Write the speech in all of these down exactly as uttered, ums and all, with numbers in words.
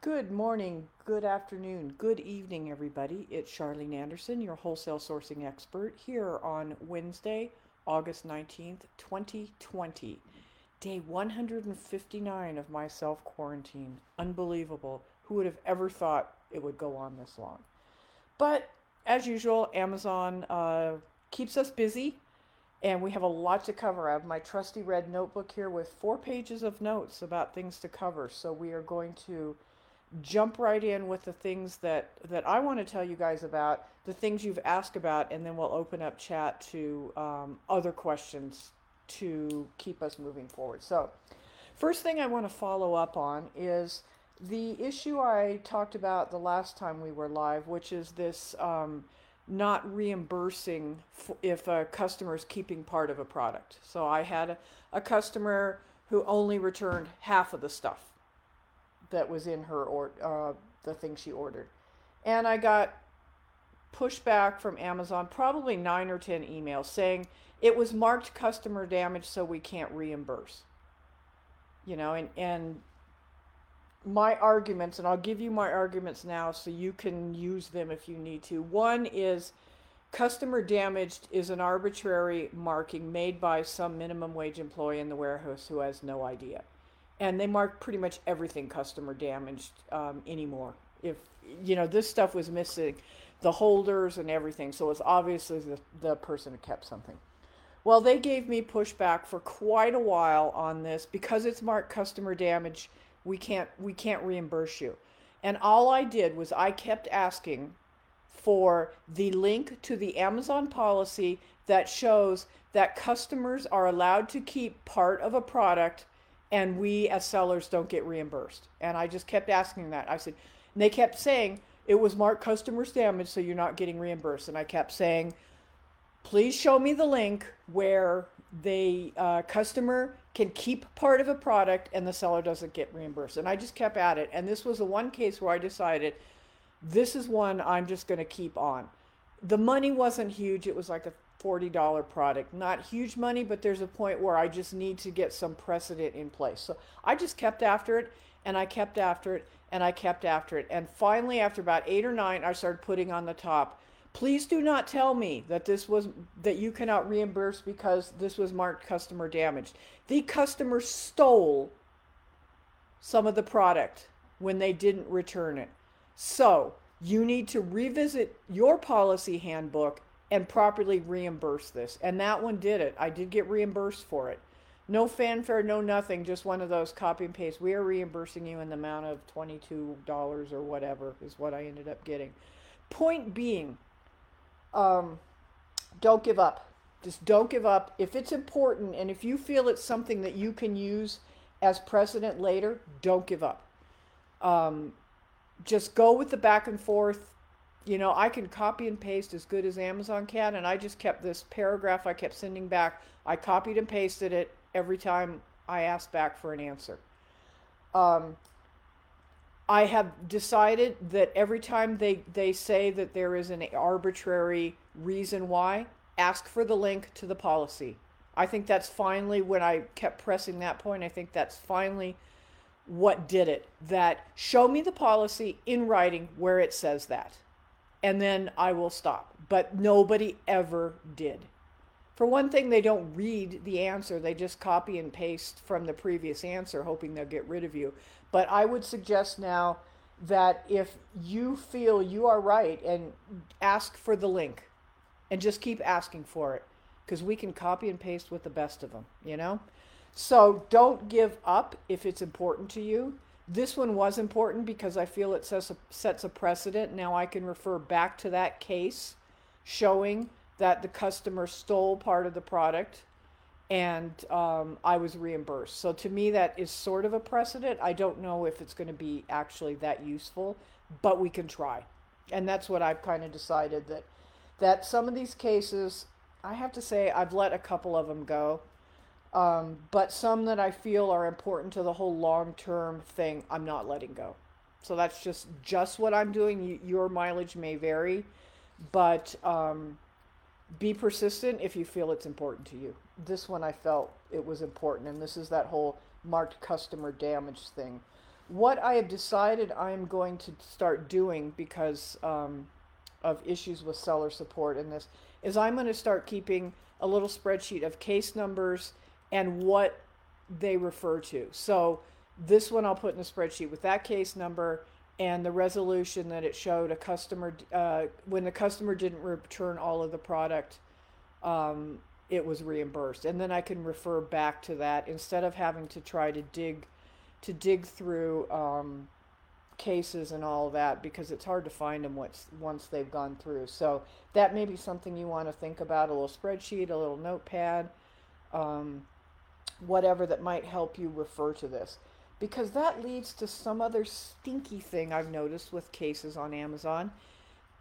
Good morning, good afternoon, good evening, everybody. It's Charlene Anderson, your wholesale sourcing expert, here on Wednesday, August nineteenth, twenty twenty. Day one hundred fifty-nine of my self-quarantine. Unbelievable. Who would have ever thought it would go on this long? But, as usual, Amazon uh, keeps us busy, and we have a lot to cover. I have my trusty red notebook here with four pages of notes about things to cover. So we are going to jump right in with the things that, that I want to tell you guys about, the things you've asked about, and then we'll open up chat to um, other questions to keep us moving forward. So first thing I want to follow up on is the issue I talked about the last time we were live, which is this um, not reimbursing f- if a customer is keeping part of a product. So I had a, a customer who only returned half of the stuff that was in her or uh, the thing she ordered. And I got pushback from Amazon, probably nine or ten emails saying it was marked customer damage, so we can't reimburse. You know, and, and my arguments, and I'll give you my arguments now so you can use them if you need to. One is customer damaged is an arbitrary marking made by some minimum wage employee in the warehouse who has no idea. And they mark pretty much everything customer damaged um, anymore. If, you know, this stuff was missing the holders and everything. So it's obviously the, the person who kept something. Well, they gave me pushback for quite a while on this because it's marked customer damage. We can't we can't reimburse you. And all I did was I kept asking for the link to the Amazon policy that shows that customers are allowed to keep part of a product and we as sellers don't get reimbursed. And I just kept asking that. I said, and they kept saying it was marked customer's damage, so you're not getting reimbursed. And I kept saying, please show me the link where the uh, customer can keep part of a product and the seller doesn't get reimbursed. And I just kept at it. And this was the one case where I decided this is one I'm just going to keep on. The money wasn't huge. It was like a forty dollars product. Not huge money, but there's a point where I just need to get some precedent in place. So I just kept after it, and I kept after it, and I kept after it. And finally, after about eight or nine, I started putting on the top, please do not tell me that this was that you cannot reimburse because this was marked customer damaged. The customer stole some of the product when they didn't return it. So you need to revisit your policy handbook and properly reimburse this. And that one did it. I did get reimbursed for it. No fanfare, no nothing, just one of those copy and paste. We are reimbursing you in the amount of twenty-two dollars or whatever is what I ended up getting. Point being, Um, don't give up. Just don't give up. If it's important and if you feel it's something that you can use as precedent later, don't give up. Um, just go with the back and forth. You know, I can copy and paste as good as Amazon can, and I just kept this paragraph I kept sending back. I copied and pasted it every time I asked back for an answer. Um, I have decided that every time they, they say that there is an arbitrary reason why, ask for the link to the policy. I think that's finally, when I kept pressing that point, I think that's finally what did it. That show me the policy in writing where it says that, and then I will stop. But nobody ever did. For one thing, they don't read the answer. They just copy and paste from the previous answer, hoping they'll get rid of you. But I would suggest now that if you feel you are right, and ask for the link and just keep asking for it, because we can copy and paste with the best of them, you know? So don't give up if it's important to you. This one was important because I feel it sets a, sets a precedent. Now I can refer back to that case showing that the customer stole part of the product and um, I was reimbursed. So to me, that is sort of a precedent. I don't know if it's going to be actually that useful, but we can try. And that's what I've kind of decided, that that some of these cases, I have to say, I've let a couple of them go, um, but some that I feel are important to the whole long-term thing, I'm not letting go. So that's just, just what I'm doing. You, your mileage may vary, but um, be persistent if you feel it's important to you. This one I felt it was important, and this is that whole marked customer damage thing. What I have decided I'm going to start doing because um, of issues with seller support in this is I'm going to start keeping a little spreadsheet of case numbers and what they refer to. So this one I'll put in a spreadsheet with that case number and the resolution that it showed a customer, uh, when the customer didn't return all of the product, um, it was reimbursed. And then I can refer back to that instead of having to try to dig to dig through um, cases and all that, because it's hard to find them once, once they've gone through. So that may be something you want to think about, a little spreadsheet, a little notepad, um, whatever that might help you refer to this. Because that leads to some other stinky thing I've noticed with cases on Amazon,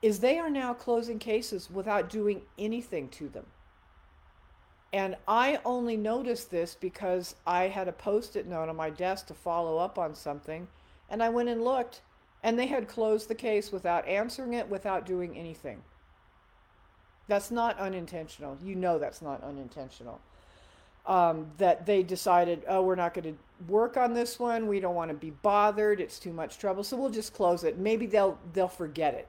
is they are now closing cases without doing anything to them. And I only noticed this because I had a post-it note on my desk to follow up on something, and I went and looked, and they had closed the case without answering it, without doing anything. That's not unintentional. You know that's not unintentional. Um, that they decided, oh, we're not going to work on this one. We don't want to be bothered. It's too much trouble. So we'll just close it. Maybe they'll they'll forget it.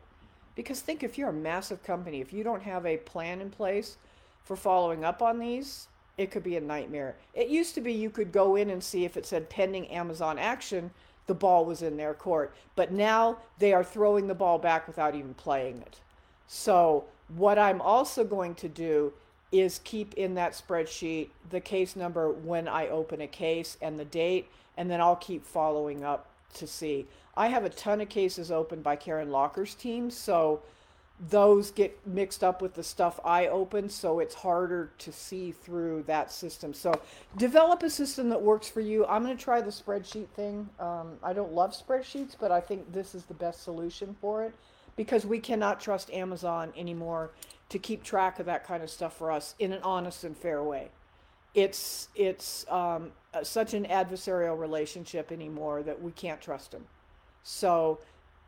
Because think, if you're a massive company, if you don't have a plan in place for following up on these, it could be a nightmare. It used to be you could go in and see if it said pending Amazon action, the ball was in their court. But now they are throwing the ball back without even playing it. So what I'm also going to do is keep in that spreadsheet the case number when I open a case and the date, and then I'll keep following up to see. I have a ton of cases opened by Karen Locker's team, so those get mixed up with the stuff I open, so it's harder to see through that system. So develop a system that works for you. I'm going to try the spreadsheet thing. Um, I don't love spreadsheets, but I think this is the best solution for it, because we cannot trust Amazon anymore to keep track of that kind of stuff for us in an honest and fair way. It's it's um, such an adversarial relationship anymore that we can't trust them. So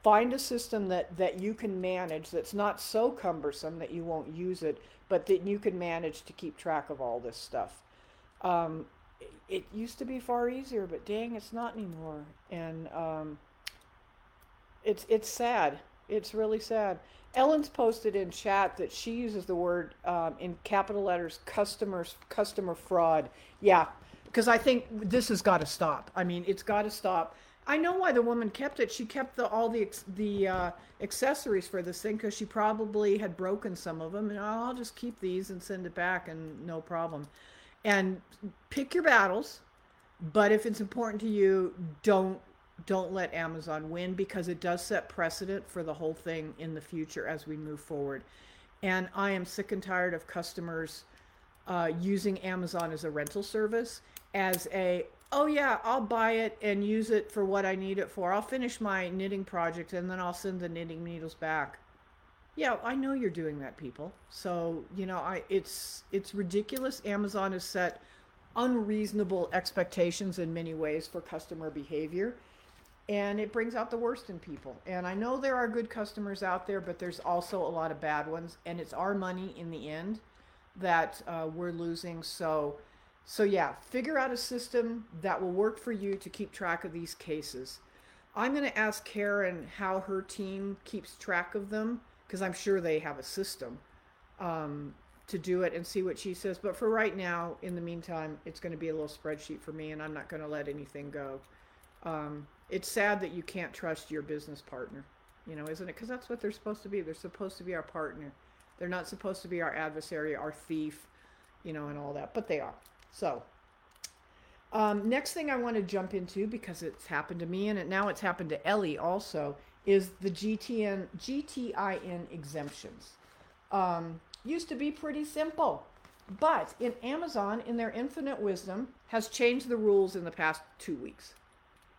find a system that, that you can manage that's not so cumbersome that you won't use it, but that you can manage to keep track of all this stuff. Um, it used to be far easier, but dang, it's not anymore. And um, it's it's sad. It's really sad. Ellen's posted in chat that she uses the word um, in capital letters, customers, customer fraud. Yeah, because I think this has got to stop. I mean, it's got to stop. I know why the woman kept it. She kept the, all the the uh, accessories for this thing because she probably had broken some of them. And I'll just keep these and send it back and no problem. And pick your battles. But if it's important to you, don't. Don't let Amazon win, because it does set precedent for the whole thing in the future as we move forward. And I am sick and tired of customers uh, using Amazon as a rental service, as a, oh yeah, I'll buy it and use it for what I need it for. I'll finish my knitting project and then I'll send the knitting needles back. Yeah, I know you're doing that, people. So, you know, I it's it's ridiculous. Amazon has set unreasonable expectations in many ways for customer behavior. And it brings out the worst in people. And I know there are good customers out there, but there's also a lot of bad ones. And it's our money in the end that uh, we're losing. So, so yeah, figure out a system that will work for you to keep track of these cases. I'm going to ask Karen how her team keeps track of them, because I'm sure they have a system um, to do it, and see what she says. But for right now, in the meantime, it's going to be a little spreadsheet for me, and I'm not going to let anything go. Um, It's sad that you can't trust your business partner, you know, isn't it? Because that's what they're supposed to be. They're supposed to be our partner. They're not supposed to be our adversary, our thief, you know, and all that. But they are. So um, next thing I want to jump into, because it's happened to me and it, now it's happened to Ellie also, is the G T N, G T I N exemptions. Um, used to be pretty simple. But in Amazon, in their infinite wisdom, has changed the rules in the past two weeks.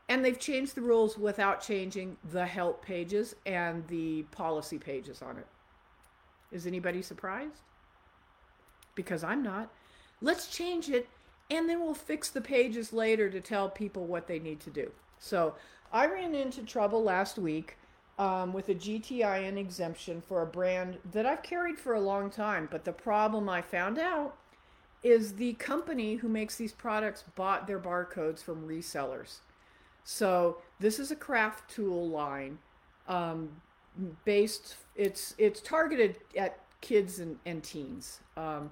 And they've changed the rules without changing the help pages and the policy pages on it. Is anybody surprised? Because I'm not. Let's change it, and then we'll fix the pages later to tell people what they need to do. So I ran into trouble last week um, with a G T I N exemption for a brand that I've carried for a long time. But the problem I found out is the company who makes these products bought their barcodes from resellers. So this is a craft tool line um, based, it's it's targeted at kids and, and teens. Um,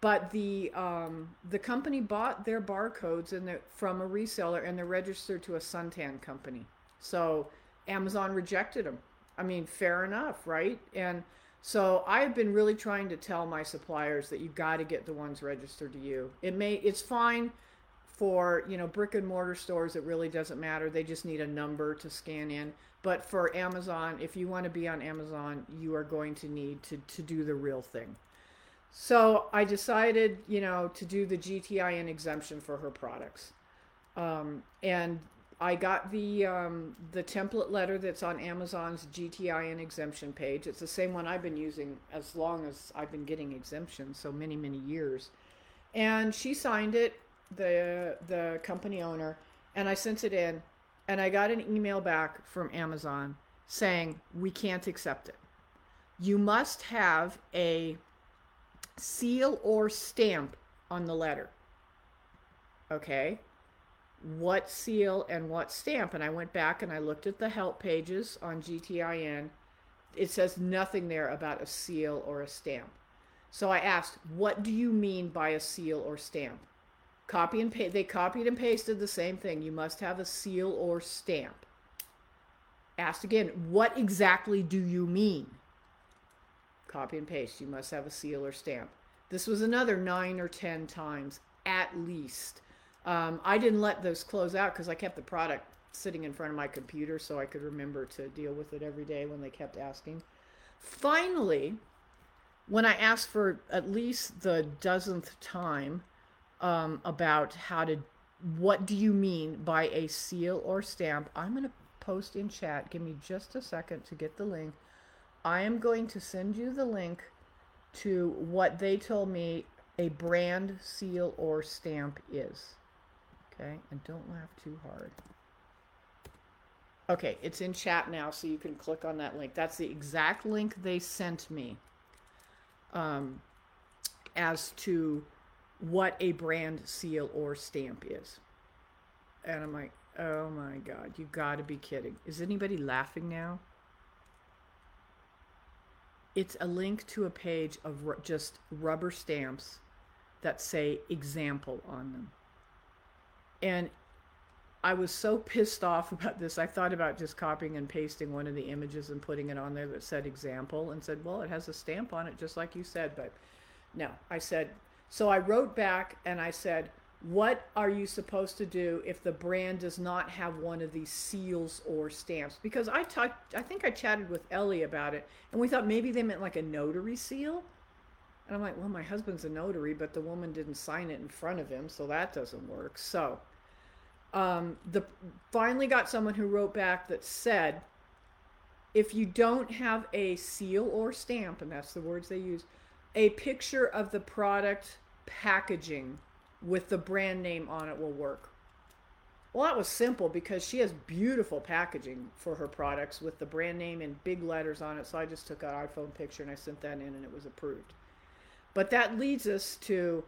but the um, the company bought their barcodes in the, from a reseller, and they're registered to a suntan company. So Amazon rejected them. I mean, fair enough, right? And so I've been really trying to tell my suppliers that you've got to get the ones registered to you. It may, it's fine for, you know, brick and mortar stores, it really doesn't matter. They just need a number to scan in. But for Amazon, if you want to be on Amazon, you are going to need to, to do the real thing. So I decided, you know, to do the G T I N exemption for her products. Um, and I got the um, the template letter that's on Amazon's G T I N exemption page. It's the same one I've been using as long as I've been getting exemptions, so many, many years. And she signed it, the the company owner, and I sent it in, and I got an email back from Amazon saying, we can't accept it. You must have a seal or stamp on the letter. Okay, what seal and what stamp? And I went back and I looked at the help pages on G T I N. It says nothing there about a seal or a stamp. So I asked, what do you mean by a seal or stamp? Copy and paste. They copied and pasted the same thing. You must have a seal or stamp. Asked again, what exactly do you mean? Copy and paste. You must have a seal or stamp. This was another nine or ten times at least. Um, I didn't let those close out because I kept the product sitting in front of my computer so I could remember to deal with it every day when they kept asking. Finally, when I asked for at least the dozenth time, Um, about how to, what do you mean by a seal or stamp? I'm going to post in chat. Give me just a second to get the link. I am going to send you the link to what they told me a brand seal or stamp is. Okay, and don't laugh too hard. Okay, it's in chat now, so you can click on that link. That's the exact link they sent me um, as to what a brand seal or stamp is. And I'm like, oh my God, you gotta be kidding. Is anybody laughing now? It's a link to a page of ru- just rubber stamps that say example on them. And I was so pissed off about this, I thought about just copying and pasting one of the images and putting it on there that said example and said, well, it has a stamp on it just like you said, but no, I said, so I wrote back and I said, what are you supposed to do if the brand does not have one of these seals or stamps? Because I talked, I think I chatted with Ellie about it, and we thought maybe they meant like a notary seal. And I'm like, well, my husband's a notary, but the woman didn't sign it in front of him, so that doesn't work. So um, the finally got someone who wrote back that said, if you don't have a seal or stamp, and that's the words they use, a picture of the product packaging with the brand name on it will work. Well, that was simple because she has beautiful packaging for her products with the brand name in big letters on it. So I just took an iPhone picture and I sent that in and it was approved. But that leads us to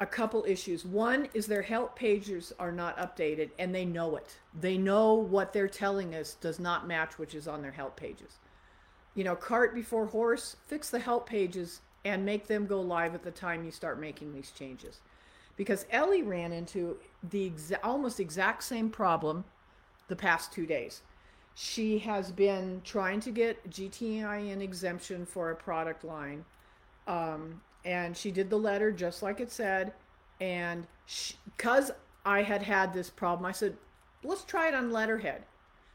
a couple issues. One is their help pages are not updated and they know it. They know what they're telling us does not match which is on their help pages. You know, cart before horse, fix the help pages and make them go live at the time you start making these changes. Because Ellie ran into the exa- almost exact same problem the past two days. She has been trying to get G T I N exemption for a product line. Um, and she did the letter just like it said. And because I had had this problem, I said, let's try it on letterhead.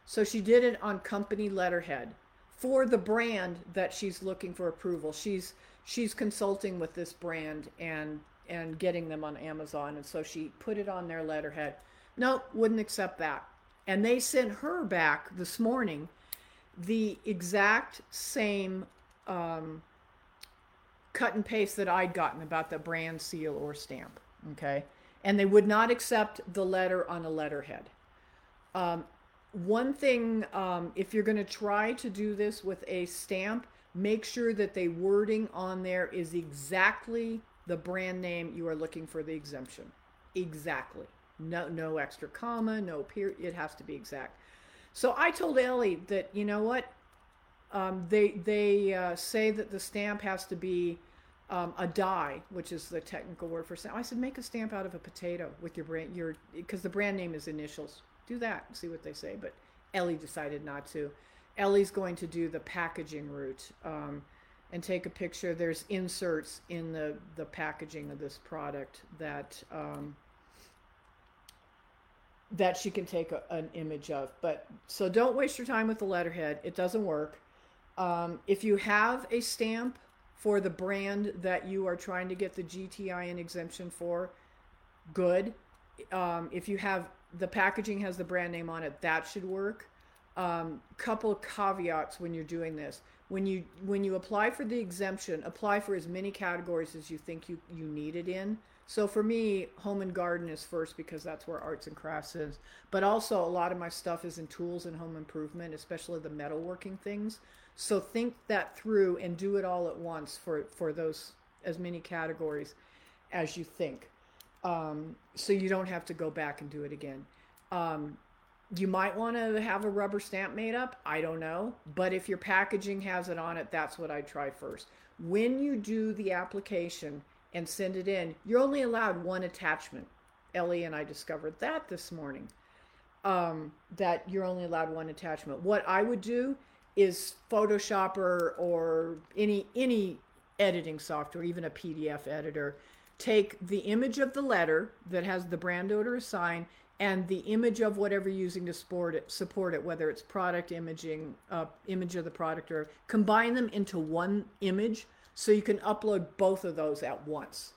So she did it on company letterhead for the brand that she's looking for approval. She's she's consulting with this brand and and getting them on Amazon. And so she put it on their letterhead. Nope, wouldn't accept that. And they sent her back this morning the exact same um, cut and paste that I'd gotten about the brand seal or stamp, okay? And they would not accept the letter on a letterhead. Um, one thing, um, if you're gonna try to do this with a stamp, make sure that the wording on there is exactly the brand name you are looking for the exemption. Exactly. No, no extra comma, no period, it has to be exact. So I told Ellie that, you know what, um, they they uh, say that the stamp has to be um, a die, which is the technical word for stamp. I said, make a stamp out of a potato with your brand, your because the brand name is initials. Do that and see what they say. But Ellie decided not to. Ellie's going to do the packaging route um, and take a picture. There's inserts in the, the packaging of this product that um, that she can take a, an image of. But so don't waste your time with the letterhead. It doesn't work. Um, if you have a stamp for the brand that you are trying to get the G T I N exemption for, good. Um, if you have the packaging has the brand name on it, that should work. Um, couple of caveats when you're doing this. When you when you apply for the exemption, apply for as many categories as you think you, you need it in. So for me, home and garden is first because that's where arts and crafts is. But also a lot of my stuff is in tools and home improvement, especially the metalworking things. So think that through and do it all at once for, for those as many categories as you think. Um, so you don't have to go back and do it again. Um, you might want to have a rubber stamp made up. I don't know. But if your packaging has it on it, that's what I try first. When you do the application and send it in, you're only allowed one attachment. Ellie and I discovered that this morning, um, that you're only allowed one attachment. What I would do is Photoshop or, or any any editing software, even a P D F editor, take the image of the letter that has the brand owner assigned and the image of whatever you're using to support it, support it, whether it's product imaging, uh, image of the product, or combine them into one image. So you can upload both of those at once.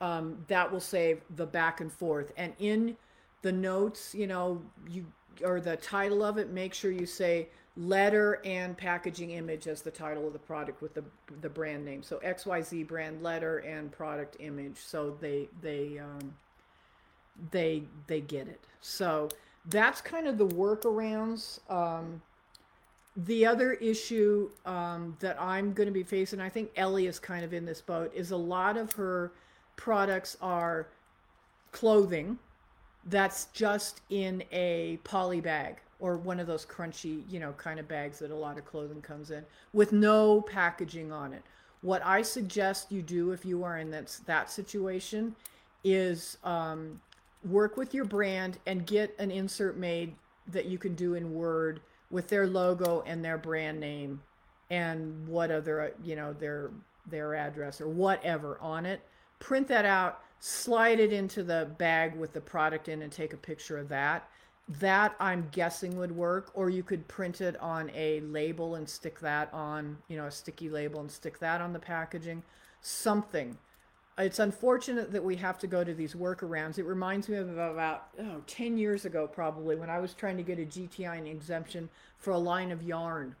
Um, that will save the back and forth. And in the notes, you know, you or the title of it, make sure you say letter and packaging image as the title of the product with the the brand name. So X Y Z brand letter and product image. So they they um, they they get it. So that's kind of the workarounds. Um, The other issue um, that I'm going to be facing, I think Ellie is kind of in this boat, is a lot of her products are clothing that's just in a poly bag or one of those crunchy, you know, kind of bags that a lot of clothing comes in with no packaging on it. What I suggest you do if you are in that, that situation is um, work with your brand and get an insert made that you can do in Word with their logo and their brand name and what other, you know, their their address or whatever on it. Print that out, slide it into the bag with the product in and take a picture of that. That I'm guessing would work, or you could print it on a label and stick that on, you know, a sticky label and stick that on the packaging, something. It's unfortunate that we have to go to these workarounds. It reminds me of about oh, ten years ago, probably, when I was trying to get a G T I N exemption for a line of yarn.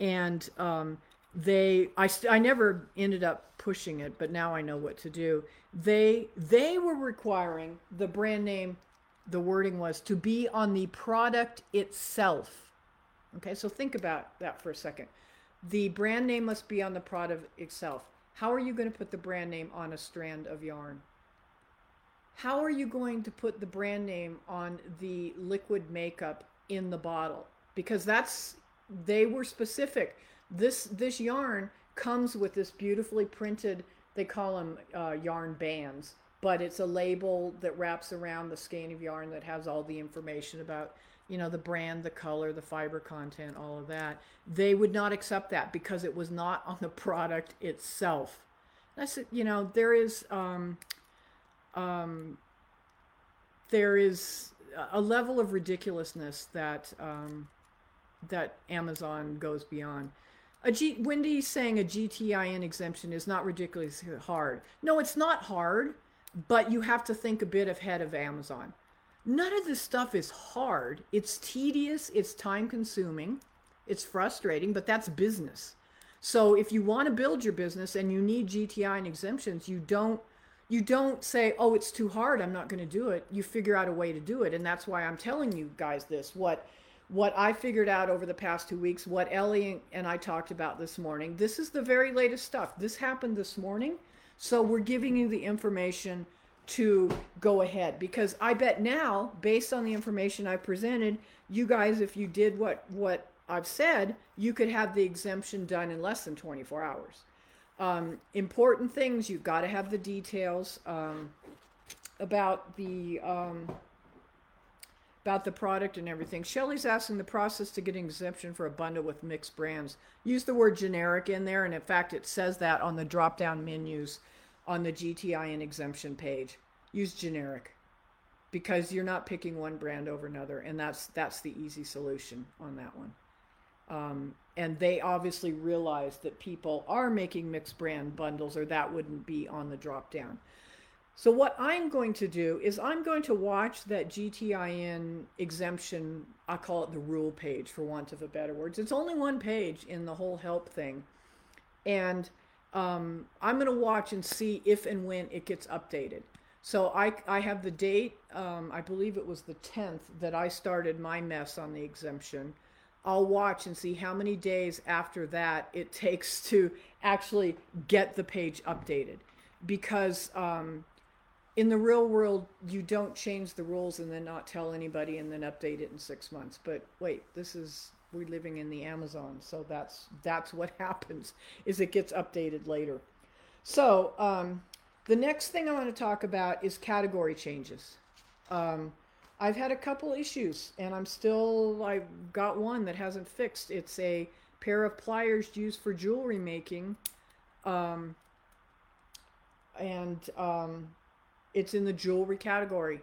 And um, they, I, I never ended up pushing it, but now I know what to do. They, they were requiring the brand name, the wording was, to be on the product itself. Okay, so think about that for a second. The brand name must be on the product itself. How are you going to put the brand name on a strand of yarn? How are you going to put the brand name on the liquid makeup in the bottle? Because that's, they were specific. This this yarn comes with this beautifully printed, they call them uh, yarn bands, but it's a label that wraps around the skein of yarn that has all the information about, you know, the brand, the color, the fiber content, all of that. They would not accept that because it was not on the product itself. That's, you know, there is, um, um, there is a level of ridiculousness that, um, that Amazon goes beyond. A G, Wendy's saying a G T I N exemption is not ridiculously hard. No, it's not hard, but you have to think a bit ahead of Amazon. None of this stuff is hard. It's tedious, it's time consuming, it's frustrating, but that's business. So if you want to build your business and you need G T I and exemptions, you don't you don't say, oh, it's too hard, I'm not going to do it. You figure out a way to do it. And that's why I'm telling you guys this. What what I figured out over the past two weeks, what Ellie and I talked about this morning, this is the very latest stuff. This happened this morning. So we're giving you the information to go ahead, because I bet now, based on the information I presented, you guys, if you did what what I've said, you could have the exemption done in less than twenty-four hours. Um, important things, you've got to have the details um, about the um, about the product and everything. Shelley's asking the process to get an exemption for a bundle with mixed brands. Use the word generic in there, and in fact, it says that on the drop-down menus on the G T I N exemption page. Use generic, because you're not picking one brand over another, and that's that's the easy solution on that one. Um, and they obviously realize that people are making mixed brand bundles, or that wouldn't be on the drop down. So what I'm going to do is I'm going to watch that G T I N exemption, I call it the rule page for want of a better word. It's only one page in the whole help thing. And um, I'm going to watch and see if and when it gets updated. So I, I have the date, um, I believe it was the tenth that I started my mess on the exemption. I'll watch and see how many days after that it takes to actually get the page updated. Because um, in the real world, you don't change the rules and then not tell anybody and then update it in six months. But wait, this is, we're living in the Amazon. So that's that's what happens, is it gets updated later. So um, the next thing I want to talk about is category changes. Um, I've had a couple issues, and I'm still, I've got one that hasn't fixed. It's a pair of pliers used for jewelry making, um, and um, it's in the jewelry category.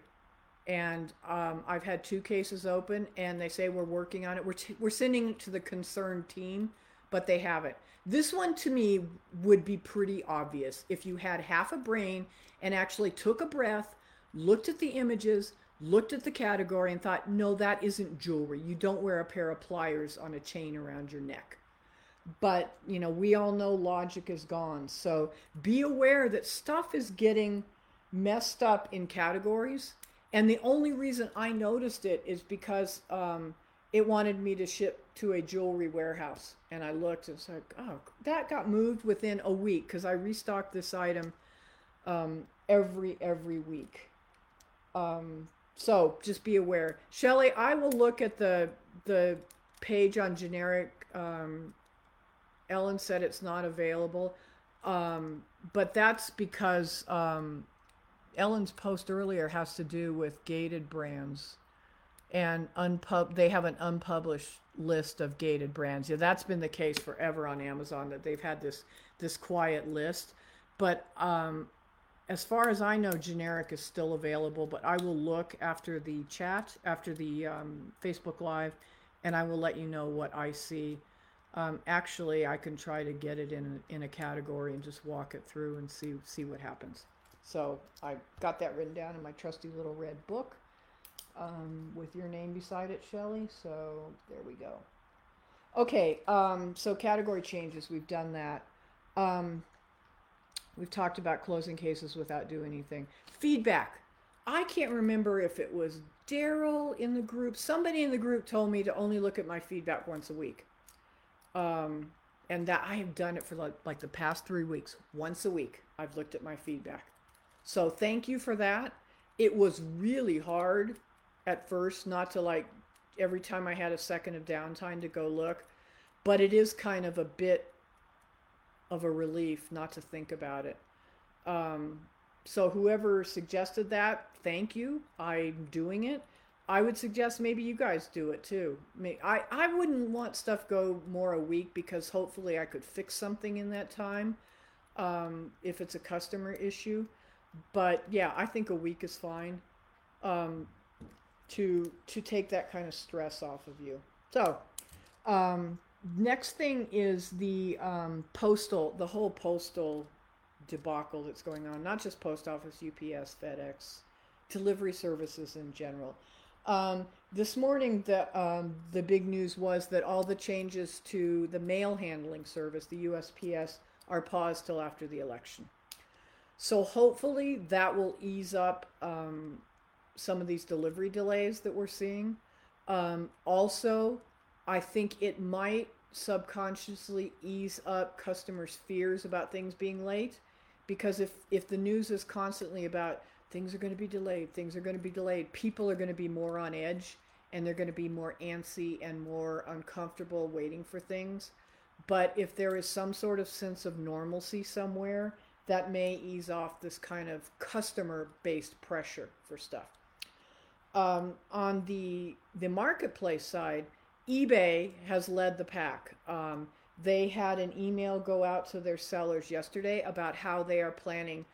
And um, I've had two cases open, and they say we're working on it. We're, t- we're sending it to the concerned team, but they haven't. This one, to me, would be pretty obvious if you had half a brain and actually took a breath, looked at the images, looked at the category and thought, no, that isn't jewelry. You don't wear a pair of pliers on a chain around your neck. But, you know, we all know logic is gone. So be aware that stuff is getting messed up in categories. And the only reason I noticed it is because um, it wanted me to ship to a jewelry warehouse. And I looked and it's like, oh, that got moved within a week because I restocked this item um, every, every week. Um, So just be aware. Shelley, I will look at the the page on generic. Um, Ellen said it's not available. Um, but that's because um, Ellen's post earlier has to do with gated brands. And unpub- they have an unpublished list of gated brands. Yeah, that's been the case forever on Amazon, that they've had this, this quiet list. But... Um, as far as I know, generic is still available, but I will look after the chat, after the um, Facebook Live, and I will let you know what I see. Um, actually, I can try to get it in in a category and just walk it through and see see what happens. So I got that written down in my trusty little red book um, with your name beside it, Shelley. So there we go. Okay, um, so category changes, we've done that. Um, We've talked about closing cases without doing anything. Feedback. I can't remember if it was Daryl in the group. Somebody in the group told me to only look at my feedback once a week. Um, and that I have done it for like, like the past three weeks. Once a week, I've looked at my feedback. So thank you for that. It was really hard at first not to, like, every time I had a second of downtime to go look. But it is kind of a bit of a relief not to think about it. Um, so whoever suggested that, thank you. I'm doing it. I would suggest maybe you guys do it too. I, I wouldn't want stuff go more a week because hopefully I could fix something in that time um, if it's a customer issue. But yeah, I think a week is fine um, to to take that kind of stress off of you. So um, next thing is the um, postal, the whole postal debacle that's going on, not just post office, U P S, FedEx, delivery services in general. Um, this morning, the um, the big news was that all the changes to the mail handling service, the U S P S, are paused till after the election. So hopefully that will ease up um, some of these delivery delays that we're seeing. Um, also, I think it might subconsciously ease up customers' fears about things being late, because if, if the news is constantly about things are going to be delayed, things are going to be delayed, people are going to be more on edge, and they're going to be more antsy and more uncomfortable waiting for things. But if there is some sort of sense of normalcy somewhere, that may ease off this kind of customer-based pressure for stuff. Um, on the the marketplace side, eBay has led the pack. Um, they had an email go out to their sellers yesterday about how they are planning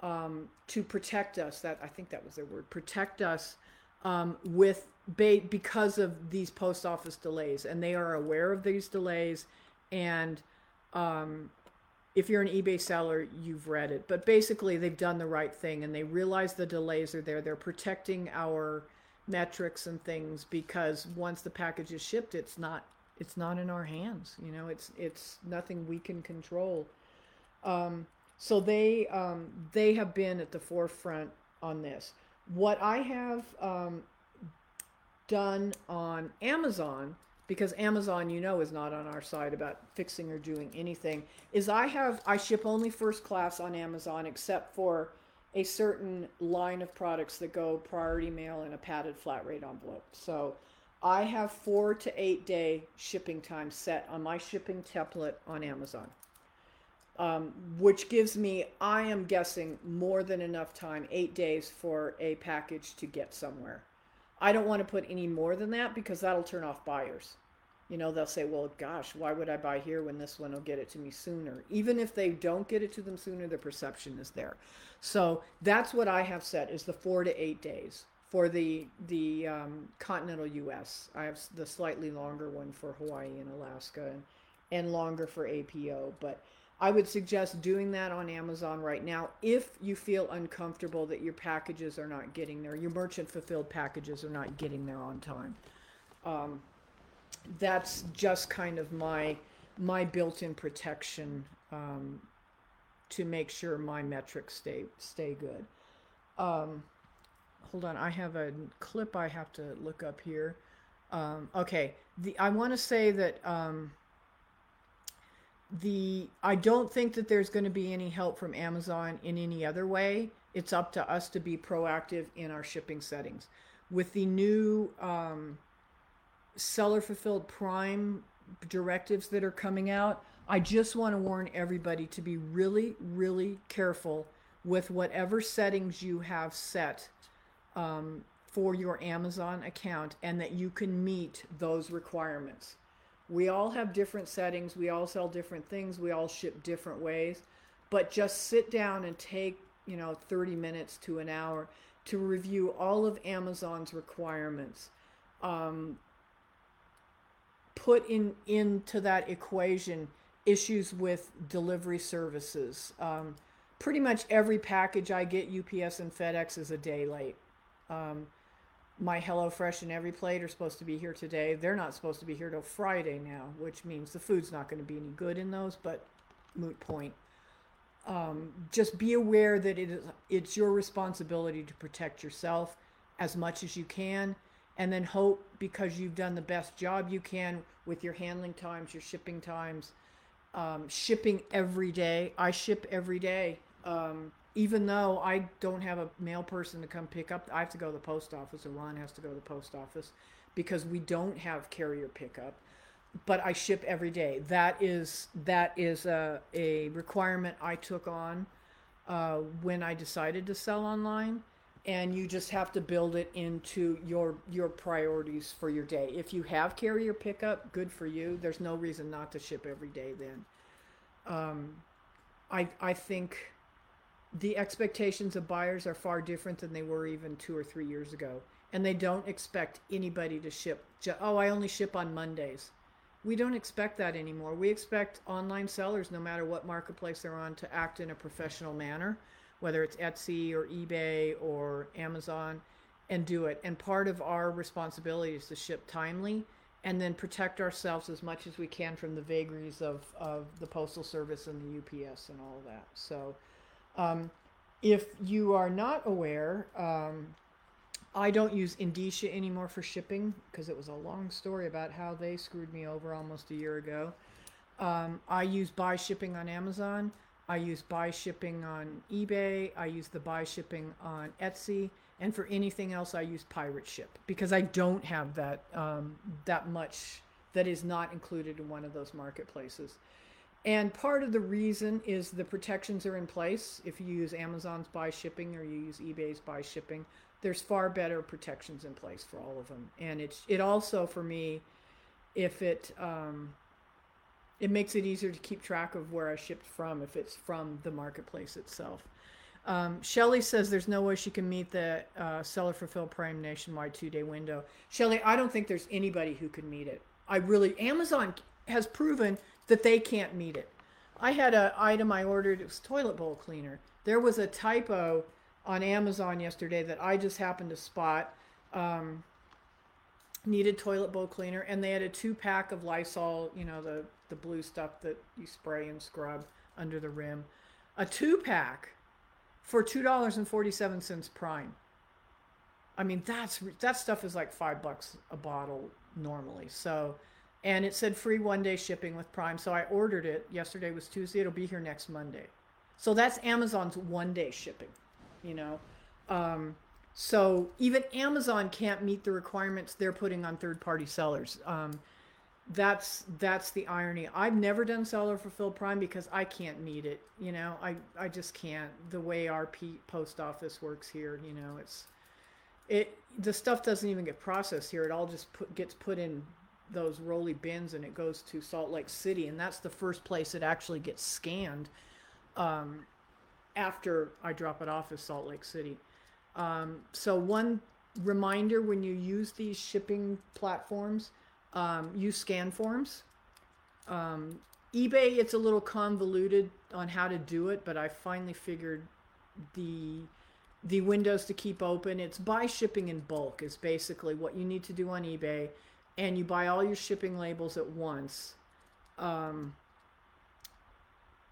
um, to protect us. That I think that was their word, protect us um, with ba- because of these post office delays. And they are aware of these delays. And um, if you're an eBay seller, you've read it. But basically, they've done the right thing, and they realize the delays are there. They're protecting our metrics and things, because once the package is shipped, it's not it's not in our hands. You know, it's it's nothing we can control. Um, so they um, they have been at the forefront on this. What I have um, done on Amazon, because Amazon, you know, is not on our side about fixing or doing anything, is I have, I ship only first class on Amazon, except for a certain line of products that go priority mail in a padded flat rate envelope. So I have four to eight day shipping time set on my shipping template on Amazon, um, which gives me, I am guessing, more than enough time, eight days for a package to get somewhere. I don't want to put any more than that, because that'll turn off buyers. You know, they'll say, well, gosh, why would I buy here when this one will get it to me sooner? Even if they don't get it to them sooner, the perception is there. So that's what I have set, is the four to eight days for the the um, continental U S. I have the slightly longer one for Hawaii and Alaska, and, and longer for A P O. But I would suggest doing that on Amazon right now if you feel uncomfortable that your packages are not getting there, your merchant-fulfilled packages are not getting there on time. Um, that's just kind of my my built-in protection um, to make sure my metrics stay stay good. Um, hold on, I have a clip I have to look up here. Um, okay, the, I want to say that... Um, The I don't think that there's going to be any help from Amazon in any other way. It's up to us to be proactive in our shipping settings. With the new um, seller-fulfilled Prime directives that are coming out, I just want to warn everybody to be really, really careful with whatever settings you have set um, for your Amazon account, and that you can meet those requirements. We all have different settings. We all sell different things. We all ship different ways. But just sit down and take, you know, thirty minutes to an hour to review all of Amazon's requirements. Um, put in into that equation issues with delivery services. Um, pretty much every package I get, U P S and FedEx, is a day late. Um, My HelloFresh and EveryPlate are supposed to be here today. They're not supposed to be here till Friday now, which means the food's not going to be any good in those, but moot point. Um, just be aware that it is, it's your responsibility to protect yourself as much as you can, and then hope, because you've done the best job you can with your handling times, your shipping times, um, shipping every day. I ship every day. Um, Even though I don't have a mail person to come pick up, I have to go to the post office, or Ron has to go to the post office, because we don't have carrier pickup. But I ship every day. That is that is a, a requirement I took on uh, when I decided to sell online, and you just have to build it into your your priorities for your day. If you have carrier pickup, good for you. There's no reason not to ship every day then. Um, I I think... The expectations of buyers are far different than they were even two or three years ago. And they don't expect anybody to ship. Oh, I only ship on Mondays. We don't expect that anymore. We expect online sellers, no matter what marketplace they're on, to act in a professional manner, whether it's Etsy or eBay or Amazon, and do it. And part of our responsibility is to ship timely and then protect ourselves as much as we can from the vagaries of, of the Postal Service and the U P S and all of that. So um, if you are not aware, um, I don't use Indicia anymore for shipping because it was a long story about how they screwed me over almost a year ago. Um, I use Buy Shipping on Amazon. I use Buy Shipping on eBay. I use the Buy Shipping on Etsy. And for anything else, I use Pirate Ship because I don't have that um, that much that is not included in one of those marketplaces. And part of the reason is the protections are in place. If you use Amazon's Buy Shipping or you use eBay's Buy Shipping, there's far better protections in place for all of them. And it's, it also, for me, if it, um, it makes it easier to keep track of where I shipped from, if it's from the marketplace itself. Um, Shelly says there's no way she can meet the uh, seller fulfill prime nationwide two-day window. Shelly, I don't think there's anybody who can meet it. I really, Amazon has proven that they can't meet it. I had an item I ordered, it was toilet bowl cleaner. There was a typo on Amazon yesterday that I just happened to spot, um, needed toilet bowl cleaner, and they had a two pack of Lysol, you know, the, the blue stuff that you spray and scrub under the rim, a two pack for two dollars and forty-seven cents prime. I mean, that's, that stuff is like five bucks a bottle normally. So, and it said free one day shipping with prime. So I ordered it. Yesterday was Tuesday. It'll be here next Monday. So that's Amazon's one day shipping. You know, um, so even Amazon can't meet the requirements they're putting on third-party sellers. Um, that's that's the irony. I've never done seller fulfill prime because I can't meet it. You know, I, I just can't. The way our P- post office works here, you know, it's it the stuff doesn't even get processed here. It all just put, gets put in those rolly bins and it goes to Salt Lake City, and that's the first place it actually gets scanned. Um, after I drop it off is Salt Lake City. Um, so one reminder, when you use these shipping platforms, um, use scan forms. Um, eBay, it's a little convoluted on how to do it, but I finally figured the the windows to keep open. It's buy shipping in bulk is basically what you need to do on eBay, and you buy all your shipping labels at once. Um,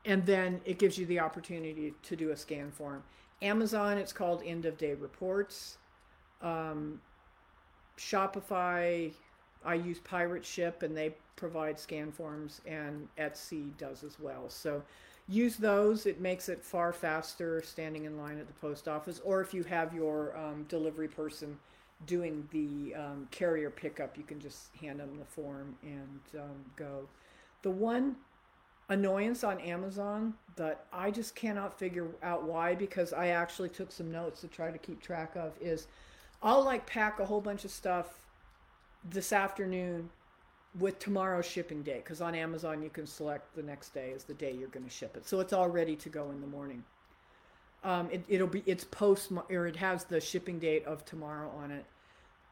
And then it gives you the opportunity to do a scan form. Amazon, it's called end of day reports. Um, Shopify, I use Pirate Ship and they provide scan forms, and Etsy does as well. So use those. It makes it far faster standing in line at the post office, or if you have your um, delivery person doing the um, carrier pickup, you can just hand them the form and um, go. The one annoyance on Amazon that I just cannot figure out why, because I actually took some notes to try to keep track of, is I'll like pack a whole bunch of stuff this afternoon with tomorrow's shipping day, because on Amazon you can select the next day as the day you're going to ship it, so it's all ready to go in the morning. Um, it, it'll be it's post or it has the shipping date of tomorrow on it,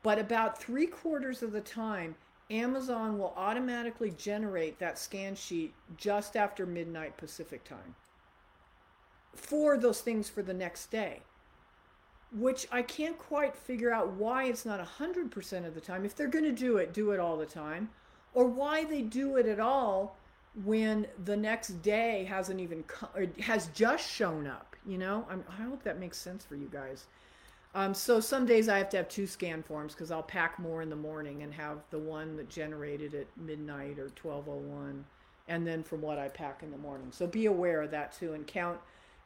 but about three quarters of the time Amazon will automatically generate that scan sheet just after midnight Pacific time for those things for the next day, which I can't quite figure out why it's not one hundred percent of the time. If they're going to do it, do it all the time, or why they do it at all when the next day hasn't even co- or has just shown up. You know, I'm, I hope that makes sense for you guys. Um, so some days I have to have two scan forms because I'll pack more in the morning and have the one that generated at midnight or twelve oh one, and then from what I pack in the morning. So be aware of that too, and count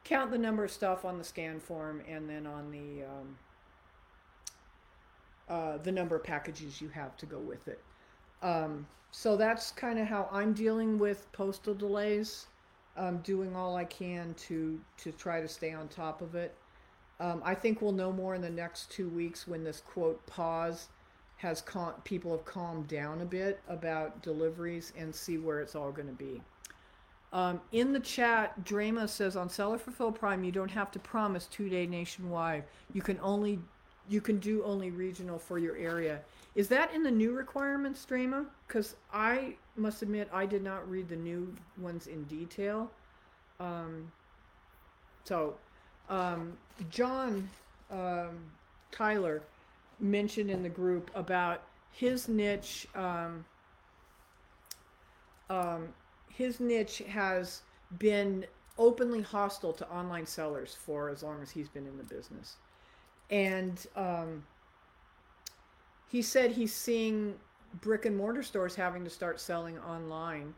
count the number of stuff on the scan form and then on the um, uh, the number of packages you have to go with it. Um, so that's kind of how I'm dealing with postal delays. I'm doing all I can to to try to stay on top of it. Um, I think we'll know more in the next two weeks when this, quote, pause has cal- people have calmed down a bit about deliveries and see where it's all going to be. Um, in the chat, Drama says, on Seller Fulfill Prime, you don't have to promise two-day nationwide. You can only you can do only regional for your area. Is that in the new requirements, Drema? Because I must admit, I did not read the new ones in detail. Um, so, um, John um, Tyler mentioned in the group about his niche. Um, um, his niche has been openly hostile to online sellers for as long as he's been in the business. And um, he said he's seeing brick and mortar stores having to start selling online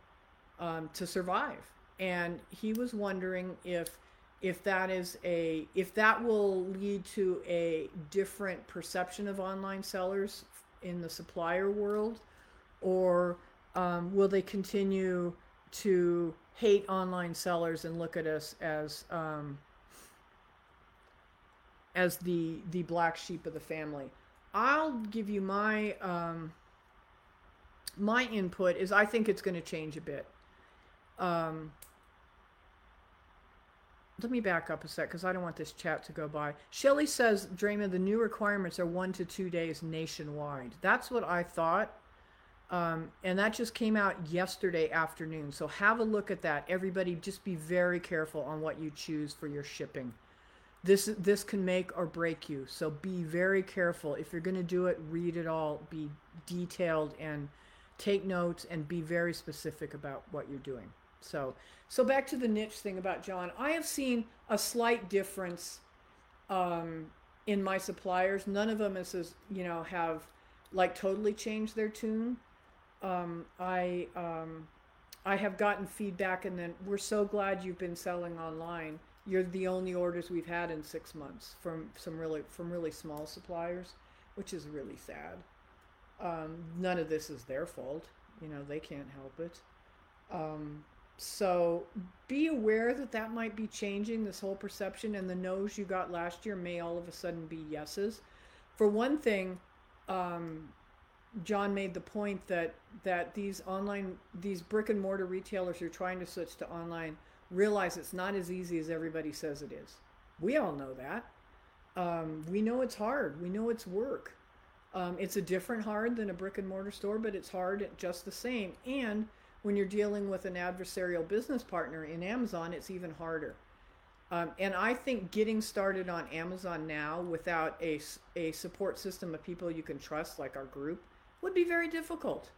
um, to survive. And he was wondering if if that is a if that will lead to a different perception of online sellers in the supplier world, or um, will they continue to hate online sellers and look at us as um, as the the black sheep of the family. I'll give you my um, my input is I think it's going to change a bit. Um, let me back up a sec because I don't want this chat to go by. Shelley says, Drema, the new requirements are one to two days nationwide. That's what I thought. Um, and that just came out yesterday afternoon. So have a look at that. Everybody, just be very careful on what you choose for your shipping. This this can make or break you. So be very careful. If you're going to do it, read it all. Be detailed and take notes and be very specific about what you're doing. So, so back to the niche thing about John. I have seen a slight difference um, in my suppliers. None of them is, as, you know, have like totally changed their tune. Um, I um, I have gotten feedback, and then we're so glad you've been selling online. You're the only orders we've had in six months from some really from really small suppliers, which is really sad. Um, none of this is their fault, you know, they can't help it. Um, so be aware that that might be changing, this whole perception, and the no's you got last year may all of a sudden be yeses. For one thing, um, John made the point that that these online, these brick and mortar retailers who are trying to switch to online realize it's not as easy as everybody says it is. We all know that. Um, we know it's hard. We know it's work. Um, it's a different hard than a brick and mortar store, but it's hard just the same. And when you're dealing with an adversarial business partner in Amazon, it's even harder. Um, and I think getting started on Amazon now without a, a support system of people you can trust, like our group, would be very difficult.